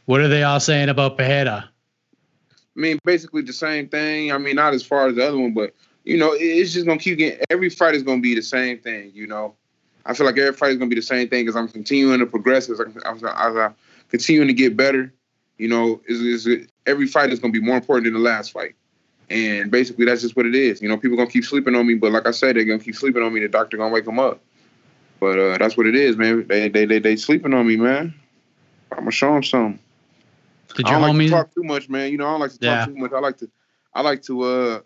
What are they all saying about Pereira? I mean, basically the same thing. I mean, not as far as the other one, but, you know, it, it's just going to keep getting – every fight is going to be the same thing, you know. I feel like every fight is going to be the same thing because I'm continuing to progress as I, as I, as I continuing to get better, you know, is, is every fight is going to be more important than the last fight. And basically that's just what it is. You know, people going to keep sleeping on me, but like I said, they're going to keep sleeping on me. The doctor going to wake them up. But uh, that's what it is, man. They they they, they sleeping on me, man. I'm going to show them something. Did I don't like to talk too much, man. You know, I don't like to talk yeah. too much. I like to, I like to uh,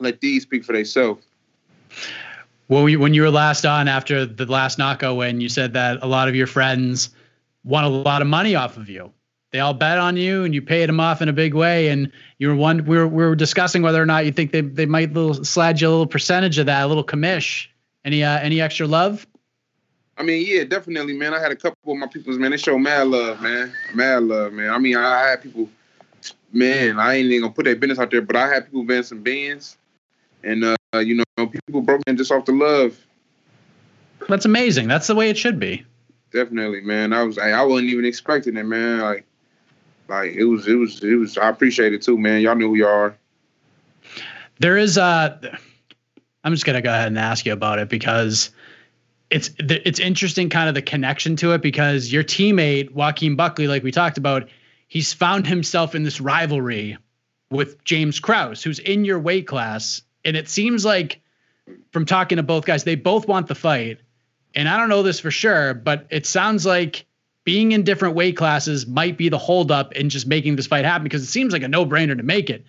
let these speak for themselves. Well, when you were last on after the last knockout win, you said that a lot of your friends won a lot of money off of you. They all bet on you, and you paid them off in a big way. And you were one. We were we were discussing whether or not you think they they might little slide you a little percentage of that, a little commish. Any uh, any extra love? I mean, yeah, definitely, man. I had a couple of my peoples, man. They showed mad love, man. Mad love, man. I mean, I had people, man. I ain't even gonna put their business out there, but I had people buying some bands, and uh, you know, people broke in just off the love. That's amazing. That's the way it should be. Definitely, man. I was, I, I wasn't even expecting it, man. Like, like it was, it was, it was. I appreciate it too, man. Y'all know who y'all are. There is, uh, I'm just gonna go ahead and ask you about it because it's, it's interesting, kind of the connection to it because your teammate Joaquin Buckley, like we talked about, he's found himself in this rivalry with James Krause, who's in your weight class, and it seems like from talking to both guys, they both want the fight. And I don't know this for sure, but it sounds like being in different weight classes might be the holdup in just making this fight happen because it seems like a no-brainer to make it.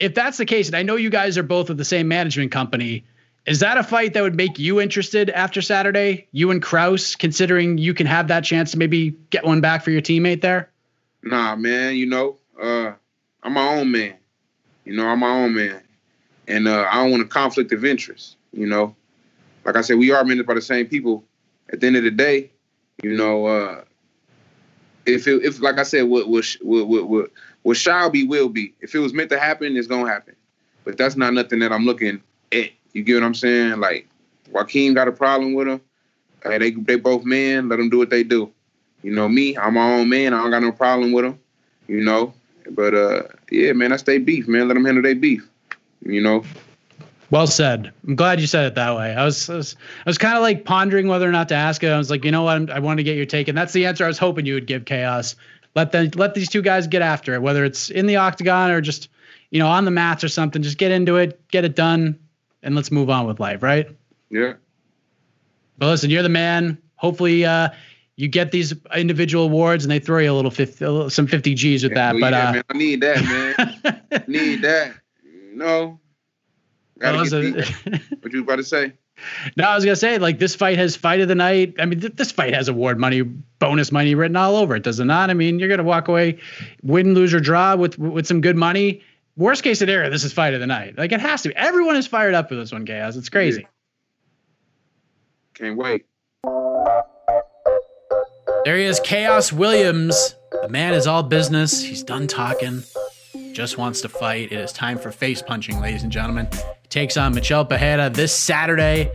If that's the case, and I know you guys are both of the same management company, Is that a fight that would make you interested after Saturday, you and Khaos, considering you can have that chance to maybe get one back for your teammate there? Nah, man, you know, uh, I'm my own man. You know, I'm my own man. And uh, I don't want a conflict of interest, you know. Like I said, we are managed by the same people. At the end of the day, you know, uh, if, it, if like I said, what, what, what, what, what shall be will be. If it was meant to happen, it's going to happen. But that's not nothing that I'm looking at. You get what I'm saying? Like, Joaquin got a problem with him. Hey, they they both men. Let them do what they do. You know me. I'm my own man. I don't got no problem with them. You know. But uh, yeah, man, that's their beef, man. Let them handle their beef. You know. Well said. I'm glad you said it that way. I was I was, I was kind of like pondering whether or not to ask it. I was like, you know what? I'm, I wanted to get your take, and that's the answer I was hoping you would give, Khaos. Let them let these two guys get after it, whether it's in the octagon or just, you know, on the mats or something. Just get into it. Get it done. And let's move on with life, right? Yeah. But listen, you're the man. Hopefully uh, you get these individual awards and they throw you a little, fifty, a little some fifty G's with yeah, that. Well, but yeah, uh, man, I need that, man. I need that. No. Gotta well, get a, what you about to say? No, I was going to say, like, this fight has fight of the night. I mean, th this fight has award money, bonus money written all over it, does it not? I mean, you're going to walk away, win, lose, or draw with with some good money. Worst case scenario, this is fight of the night. Like, it has to be. Everyone is fired up for this one, Khaos. It's crazy. Yeah. Can't wait. There he is, Khaos Williams. The man is all business. He's done talking. Just wants to fight. It is time for face punching, ladies and gentlemen. He takes on Michel Pereira this Saturday.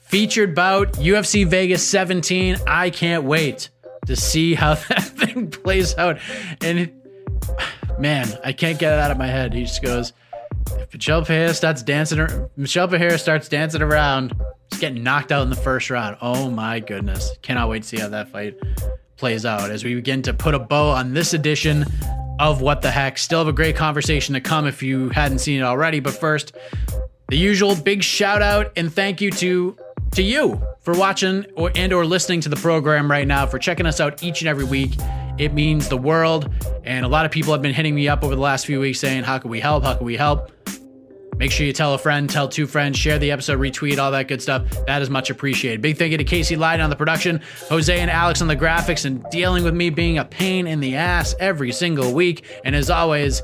Featured bout, U F C Vegas seventeen. I can't wait to see how that thing plays out. And it, man, I can't get it out of my head. He just goes, if Michel Pereira starts dancing, Michel Pereira starts dancing around, he's getting knocked out in the first round. Oh my goodness. Cannot wait to see how that fight plays out as we begin to put a bow on this edition of What the Heck. Still have a great conversation to come if you hadn't seen it already. But first, the usual big shout out and thank you to to you for watching or, and or listening to the program right now, for checking us out each and every week. It means the world. And a lot of people have been hitting me up over the last few weeks saying, how can we help? How can we help? Make sure you tell a friend, tell two friends, share the episode, retweet, all that good stuff. That is much appreciated. Big thank you to Casey Lydon on the production, Jose and Alex on the graphics, and dealing with me being a pain in the ass every single week. And as always,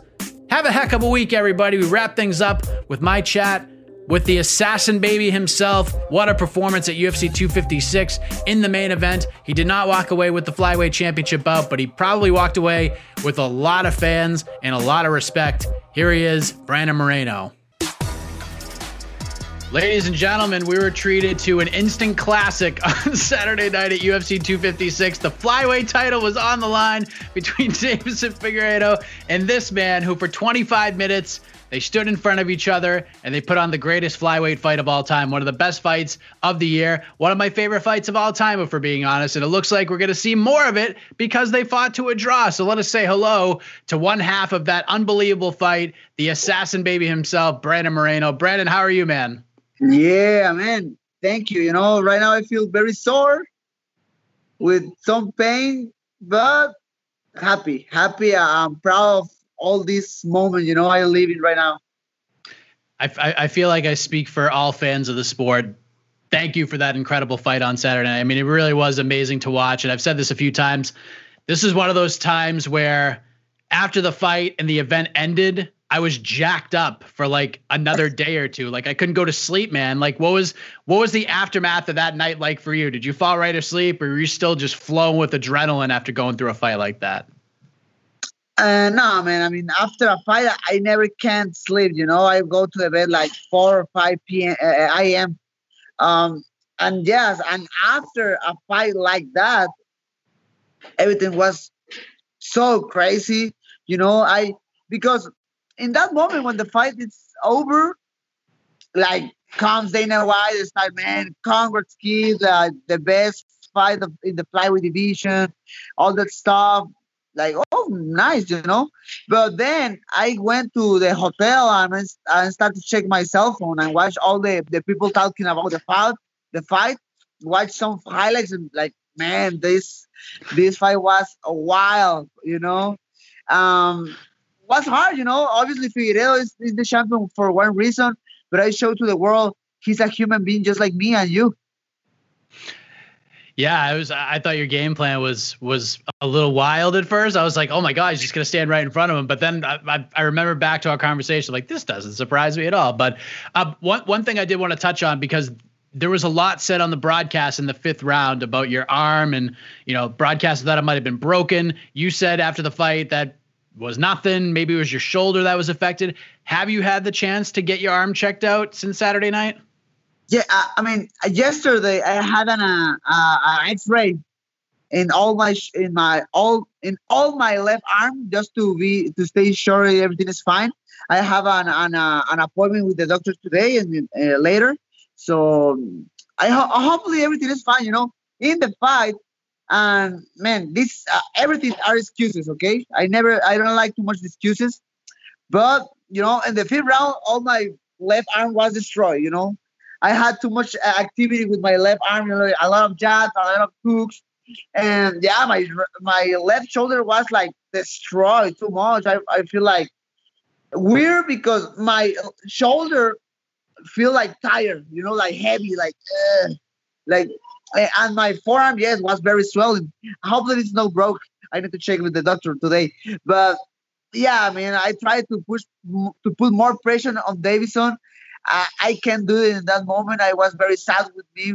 have a heck of a week, everybody. We wrap things up with my chat with the assassin baby himself. What a performance at U F C two fifty-six in the main event. He did not walk away with the flyweight championship belt, but he probably walked away with a lot of fans and a lot of respect. Here he is, Brandon Moreno. Ladies and gentlemen, we were treated to an instant classic on Saturday night at U F C two fifty-six. The flyweight title was on the line between Deiveson Figueiredo and this man who for twenty-five minutes, they stood in front of each other and they put on the greatest flyweight fight of all time. One of the best fights of the year. One of my favorite fights of all time, if we're being honest. And it looks like we're going to see more of it because they fought to a draw. So let us say hello to one half of that unbelievable fight, the assassin baby himself, Brandon Moreno. Brandon, how are you, man? Yeah, man. Thank you. You know, right now I feel very sore with some pain, but happy, happy. I'm proud of all this moment, you know, I live in right now. I, I, I feel like I speak for all fans of the sport. Thank you for that incredible fight on Saturday. I mean, it really was amazing to watch. And I've said this a few times. This is one of those times where after the fight and the event ended, I was jacked up for like another day or two. Like I couldn't go to sleep, man. Like what was, what was the aftermath of that night like for you? Did you fall right asleep or were you still just flowing with adrenaline after going through a fight like that? Uh, no, man. I mean, after a fight, I never can sleep. You know, I go to bed like four or five p m Um, and yes, and after a fight like that, everything was so crazy. You know, I, because in that moment when the fight is over, like comes Dana White, it's like, man, congrats, kid, uh, the best fight of, in the flyweight division, all that stuff. Like, oh, nice, you know. But then I went to the hotel and I started to check my cell phone and watch all the, the people talking about the fight, the fight, watch some highlights and like, man, this this fight was a wild, you know. Um, was hard, you know. Obviously, Figueiredo is, is the champion for one reason, but I showed to the world he's a human being just like me and you. Yeah, I was. I thought your game plan was was a little wild at first. I was like, oh my God, he's just gonna stand right in front of him. But then I, I, I remember back to our conversation, like this doesn't surprise me at all. But uh, one one thing I did want to touch on, because there was a lot said on the broadcast in the fifth round about your arm, and you know, broadcasters thought it might have been broken. You said after the fight that was nothing. Maybe it was your shoulder that was affected. Have you had the chance to get your arm checked out since Saturday night? Yeah, I, I mean, yesterday I had an uh, uh, X-ray in all my sh- in my all in all my left arm just to be to stay sure everything is fine. I have an an, uh, an appointment with the doctor today and uh, later, so I ho- hopefully everything is fine. You know, in the fight, and man, this uh, everything are excuses. Okay, I never I don't like too much excuses, but you know, in the fifth round, all my left arm was destroyed. You know. I had too much activity with my left arm, you know, a lot of jabs, a lot of hooks, and yeah, my my left shoulder was like destroyed too much. I, I feel like weird because my shoulder feel like tired, you know, like heavy, like uh, like, and my forearm, yes, was very swollen. Hopefully it's not broke. I need to check with the doctor today, but yeah, I mean, I tried to push to put more pressure on Deiveson. I can't do it in that moment. I was very sad with me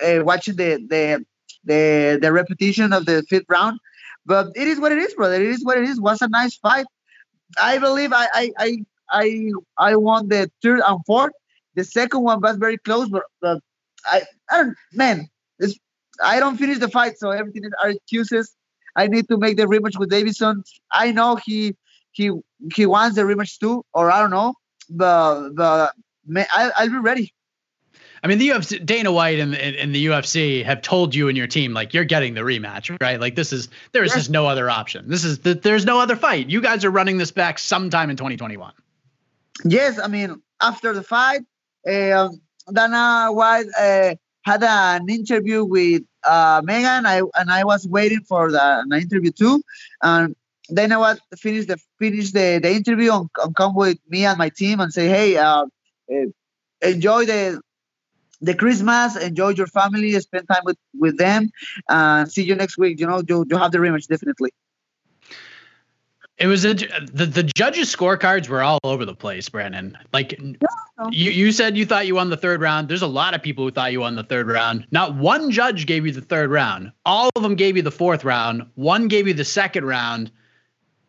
uh, watching the, the the the repetition of the fifth round. But it is what it is, brother. It is what it is. It was a nice fight. I believe I I I I, I won the third and fourth. The second one was very close, but, but I, I don't man, it's, I don't finish the fight, so everything is our excuses. I need to make the rematch with Deiveson. I know he he he wants the rematch too, or I don't know, but but. Man, I, I'll be ready. I mean, the U F C, Dana White and, and, and the U F C have told you and your team, like, you're getting the rematch, right? Like, this is there is yeah. just no other option. This is the, there's no other fight. You guys are running this back sometime in twenty twenty-one. Yes, I mean, after the fight, uh, Dana White uh, had an interview with uh, Megan, I, and I was waiting for the, the interview too. And Dana White finished the finished the, the interview and, and come with me and my team and say, hey. Uh, Uh, enjoy the the Christmas, enjoy your family, spend time with, with them, and uh, see you next week. You know, you, you have the rematch, definitely. It was a, the the judges' scorecards were all over the place, Brandon. Like yeah. you, you said, you thought you won the third round. There's a lot of people who thought you won the third round. Not one judge gave you the third round. All of them gave you the fourth round. One gave you the second round.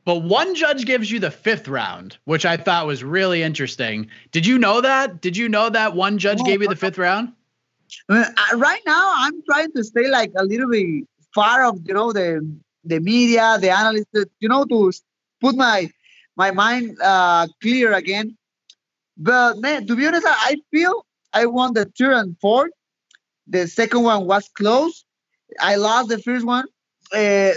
But one judge gives you the fifth round, which I thought was really interesting. Did you know that? Did you know that one judge oh, gave you the fifth round? Uh, right now, I'm trying to stay like a little bit far of, you know, the the media, the analysts, you know, to put my my mind uh, clear again. But man, to be honest, I feel I won the third and fourth. The second one was close. I lost the first one. Uh,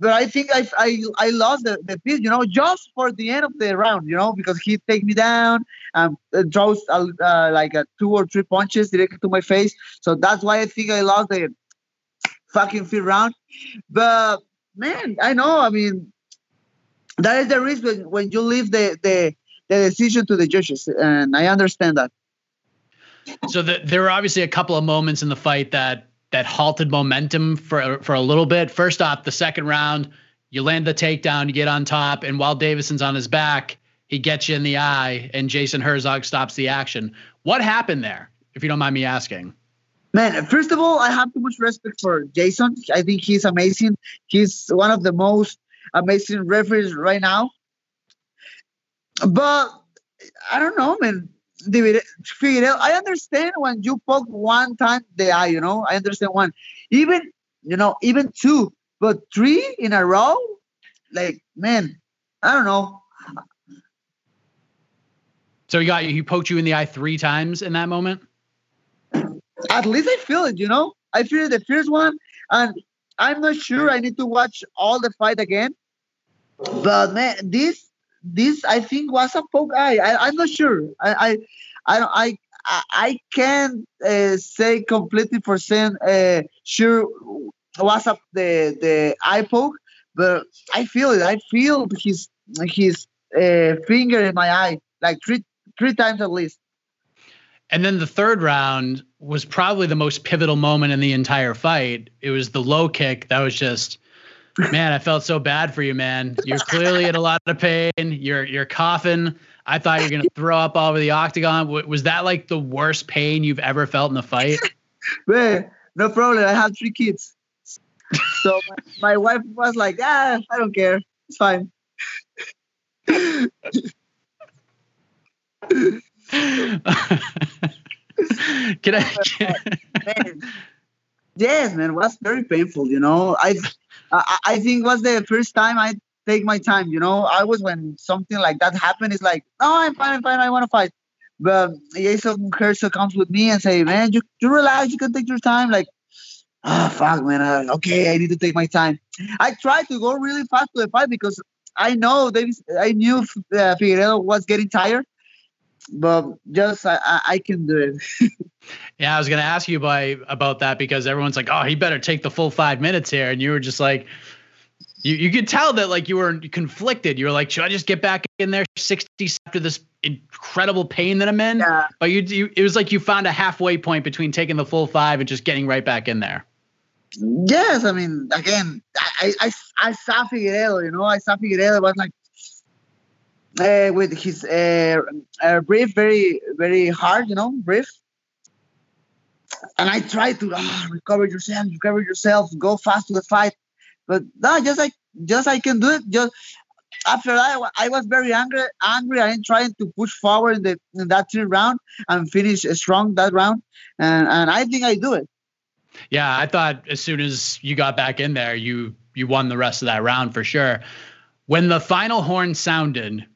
But I think I I, I lost the, the fifth, you know, just for the end of the round, you know, because he take me down and throws uh, uh, like a two or three punches directly to my face. So that's why I think I lost the fucking fifth round. But, man, I know. I mean, that is the risk when, when you leave the, the, the decision to the judges. And I understand that. So the, there were obviously a couple of moments in the fight that, that halted momentum for, for a little bit. First off, the second round, you land the takedown, you get on top, and while Davison's on his back, he gets you in the eye, and Jason Herzog stops the action. What happened there, if you don't mind me asking? Man, first of all, I have too much respect for Jason. I think he's amazing. He's one of the most amazing referees right now. But I don't know, man. I understand when you poke one time the eye, you know, I understand one, even, you know, even two, but three in a row, like, man, I don't know. So he got you, he poked you in the eye three times in that moment? At least I feel it, you know, I feel the first one, and I'm not sure I need to watch all the fight again, but man, this, This I think was a poke eye. I, I'm not sure. I I don't I I, I can't uh, say completely for saying uh, sure was up the the eye poke, but I feel it. I feel his his uh, finger in my eye like three three times at least. And then the third round was probably the most pivotal moment in the entire fight. It was the low kick. That was just, man, I felt so bad for you, man. You're clearly in a lot of pain. You're, you're coughing. I thought you were going to throw up all over the octagon. Was that like the worst pain you've ever felt in a fight? Man, no problem. I have three kids. So my, my wife was like, ah, I don't care. It's fine. Can I? Can man. Yes, man. It was very painful, you know. I, I, I think it was the first time I take my time, you know. I was when something like that happened. It's like, no, I'm fine, I'm fine. I want to fight. But Jason Herzog comes with me and say, man, you, you relax. You can take your time. Like, ah, oh, fuck, man. I, okay, I need to take my time. I tried to go really fast to the fight because I know they. I knew uh, Figueiredo was getting tired. But just I, I can do it. Yeah, I was gonna ask you by about that because everyone's like, "Oh, he better take the full five minutes here," and you were just like, you you could tell that like you were conflicted. You were like, "Should I just get back in there sixty after this incredible pain that I'm in?" Yeah. But you, you, it was like you found a halfway point between taking the full five and just getting right back in there. Yes, I mean, again, I I I saw Figueiredo, you know, I saw Figueiredo, but like. Uh, with his uh, uh, brief, very, very hard, you know, brief. And I tried to oh, recover yourself, recover yourself, go fast to the fight. But no, just I, just I can do it. Just after that, I was very angry. Angry, I am trying to push forward in the in that third round and finish strong that round. And and I think I do it. Yeah, I thought as soon as you got back in there, you you won the rest of that round for sure. When the final horn sounded,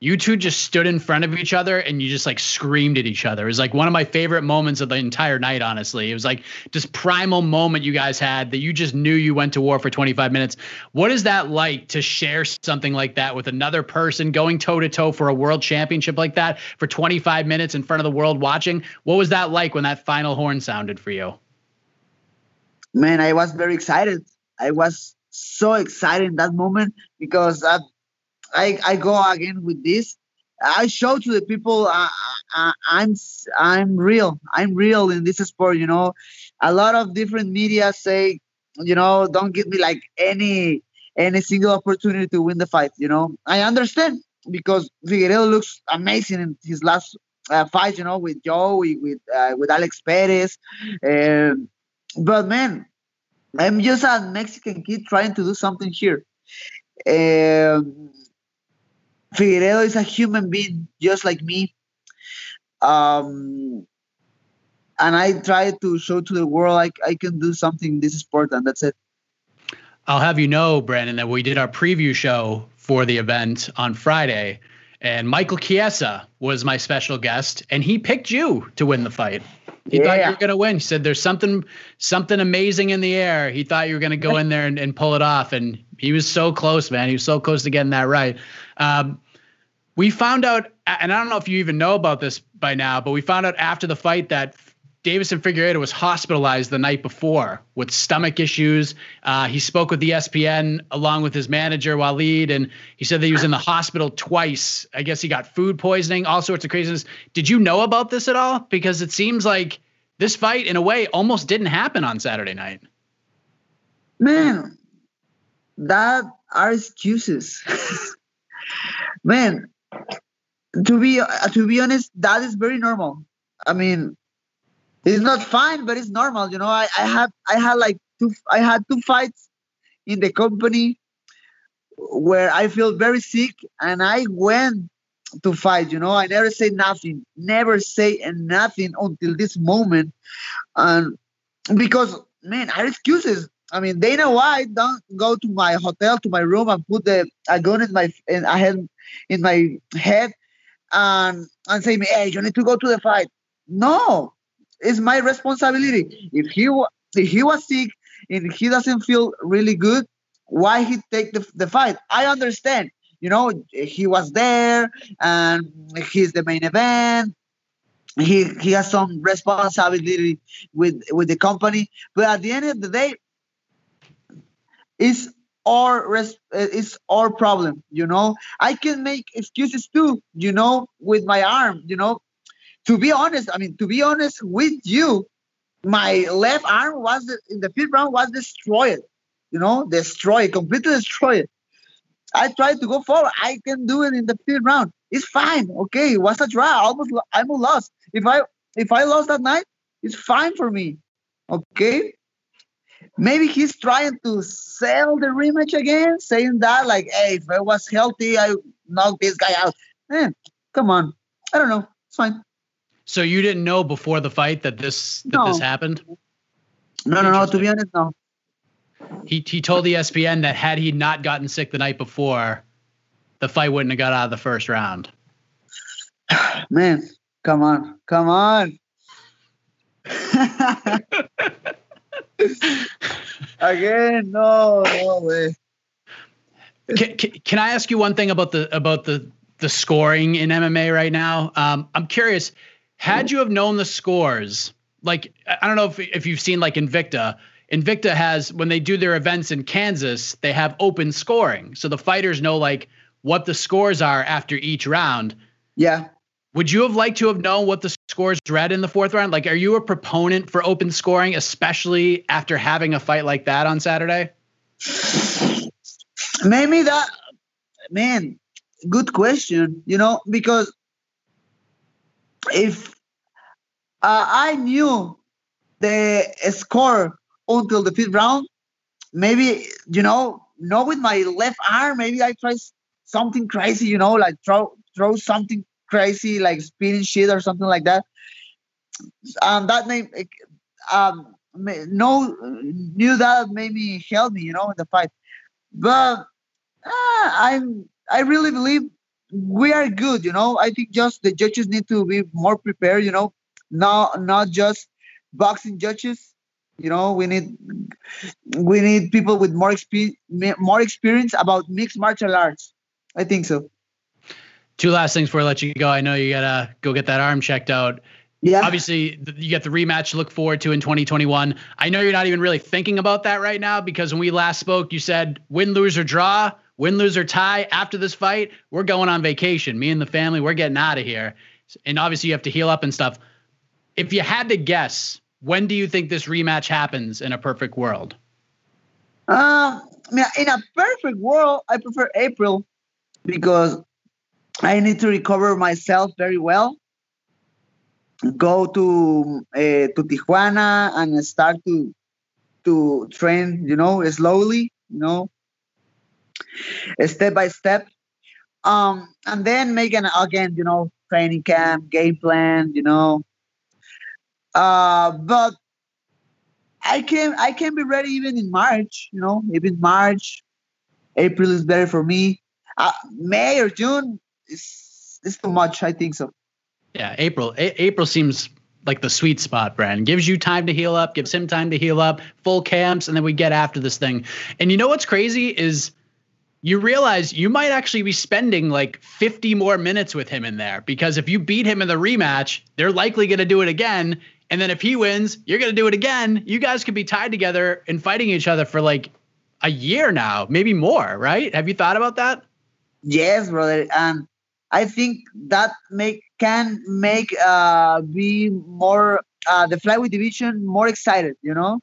you two just stood in front of each other and you just like screamed at each other. It was like one of my favorite moments of the entire night, honestly. It was like this primal moment you guys had that you just knew you went to war for twenty-five minutes. What is that like to share something like that with another person going toe to toe for a world championship like that for twenty-five minutes in front of the world watching? What was that like when that final horn sounded for you? Man, I was very excited. I was so excited in that moment because I, I, I go again with this. I show to the people uh, I, I'm I'm real. I'm real in this sport. You know, a lot of different media say, you know, don't give me like any any single opportunity to win the fight. You know, I understand because Figueiredo looks amazing in his last uh, fight. You know, with Joey, with uh, with Alex Perez. Um, but man, I'm just a Mexican kid trying to do something here. Um, Figueiredo is a human being just like me, um, and I try to show to the world I, I can do something in this sport, and that's it. I'll have you know, Brandon, that we did our preview show for the event on Friday, and Michael Chiesa was my special guest, and he picked you to win the fight. He yeah. thought you were going to win. He said there's something something amazing in the air. He thought you were going to go in there and, and pull it off, and he was so close, man. He was so close to getting that right. Um, we found out, and I don't know if you even know about this by now, but we found out after the fight that Deiveson Figueiredo was hospitalized the night before with stomach issues. Uh, he spoke with E S P N along with his manager, Waleed, and he said that he was in the hospital twice. I guess he got food poisoning, all sorts of craziness. Did you know about this at all? Because it seems like this fight, in a way, almost didn't happen on Saturday night. Man, that are excuses. Man, to be, to be honest, that is very normal. I mean, it's not fine, but it's normal. You know, I, I had I had like two I had two fights in the company where I feel very sick and I went to fight, you know. I never say nothing, never say nothing until this moment. And because man, I have excuses. I mean, Dana White don't go to my hotel, to my room and put the a gun in my in I had in my head and and say, hey, you need to go to the fight. No. It's my responsibility. If he if he was sick and he doesn't feel really good, why he take the, the fight? I understand. You know, he was there and he's the main event. He he has some responsibility with with the company. But at the end of the day, it's our res, it's our problem. You know, I can make excuses too. You know, with my arm. You know, to be honest, I mean, to be honest with you, my left arm was in the fifth round was destroyed, you know, destroyed, completely destroyed. I tried to go forward. I can do it in the fifth round. It's fine. Okay, it was a draw. I almost, I almost lost. If I, if I lost that night, it's fine for me. Okay. Maybe he's trying to sell the rematch again, saying that like, hey, if I was healthy, I knocked this guy out. Man, come on. I don't know. It's fine. So you didn't know before the fight that this that no. this happened? No, no, no. To be honest, no. He he told the E S P N that had he not gotten sick the night before, the fight wouldn't have got out of the first round. Man, come on. Come on. Again, no, no way. Can, can, can I ask you one thing about the about the the scoring in M M A right now? Um, I'm curious. Had you have known the scores, like I don't know if if you've seen like Invicta. Invicta has, when they do their events in Kansas, they have open scoring, so the fighters know like what the scores are after each round. Yeah. Would you have liked to have known what the scores read in the fourth round? Like, are you a proponent for open scoring, especially after having a fight like that on Saturday? Maybe that, man, good question, you know, because if uh, I knew the score until the fifth round, maybe, you know, not with my left arm, maybe I try something crazy, you know, like throw, throw something crazy, like spinning shit or something like that. Um, that name, um, no, knew that made me help me, you know, in the fight. But uh, I'm, I really believe we are good, you know. I think just the judges need to be more prepared, you know. Not not just boxing judges, you know. We need we need people with more experience, more experience about mixed martial arts. I think so. Two last things before I let you go. I know you gotta go get that arm checked out. Yeah. Obviously, you got the rematch to look forward to in twenty twenty-one. I know you're not even really thinking about that right now because when we last spoke, you said win, lose, or draw, win, lose, or tie. After this fight, we're going on vacation. Me and the family, we're getting out of here. And obviously, you have to heal up and stuff. If you had to guess, when do you think this rematch happens in a perfect world? Uh, in a perfect world, I prefer April because I need to recover myself very well, go to uh, to Tijuana and start to to train, you know, slowly, you know, step by step. Um, and then make an, again, you know, training camp, game plan, you know. Uh, but I can I can be ready even in March, you know, even March. April is better for me. Uh, May or June, It's, it's too much. I think so. Yeah. April, A- April seems like the sweet spot, Brandon. Gives you time to heal up, gives him time to heal up, full camps. And then we get after this thing. And you know, what's crazy is you realize you might actually be spending like fifty more minutes with him in there, because if you beat him in the rematch, they're likely going to do it again. And then if he wins, you're going to do it again. You guys could be tied together and fighting each other for like a year now, maybe more. Right. Have you thought about that? Yes, brother. And um, I think that make can make uh, be more uh, the flyweight division more excited, you know,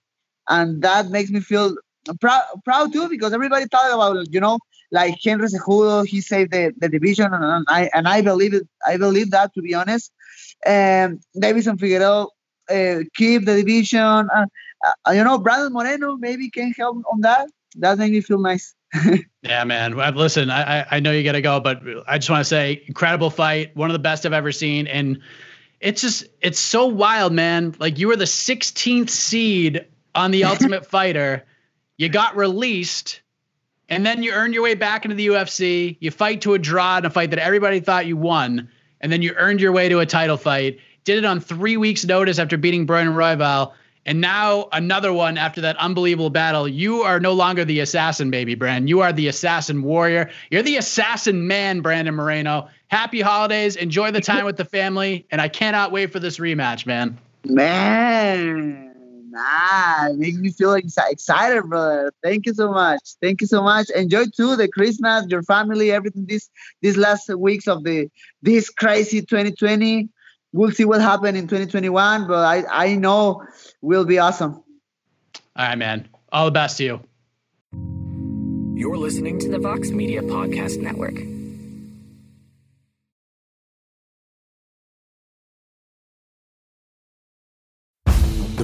and that makes me feel proud proud too, because everybody talked about, you know, like Henry Cejudo, he saved the, the division, and I and I believe it. I believe that, to be honest. Um, Deiveson Figueiredo uh, keep the division, uh, uh, you know, Brandon Moreno maybe can help on that. That makes me feel nice. Yeah, man. Listen, I I know you got to go, but I just want to say incredible fight. One of the best I've ever seen. And it's just, it's so wild, man. Like, you were the sixteenth seed on the Ultimate Fighter. You got released and then you earned your way back into the U F C. You fight to a draw in a fight that everybody thought you won. And then you earned your way to a title fight. Did it on three weeks notice after beating Brandon Royval. And now another one after that unbelievable battle. You are no longer the assassin, baby, Brandon. You are the assassin warrior. You're the assassin man, Brandon Moreno. Happy holidays. Enjoy the time with the family. And I cannot wait for this rematch, man. Man. Ah, it makes me feel ex- excited, brother. Thank you so much. Thank you so much. Enjoy, too, the Christmas, your family, everything, this, these last weeks of the this crazy twenty twenty. we'll see what happened in twenty twenty-one, but I, I know we'll be awesome. All right, man. All the best to you. You're listening to the Vox Media Podcast Network. The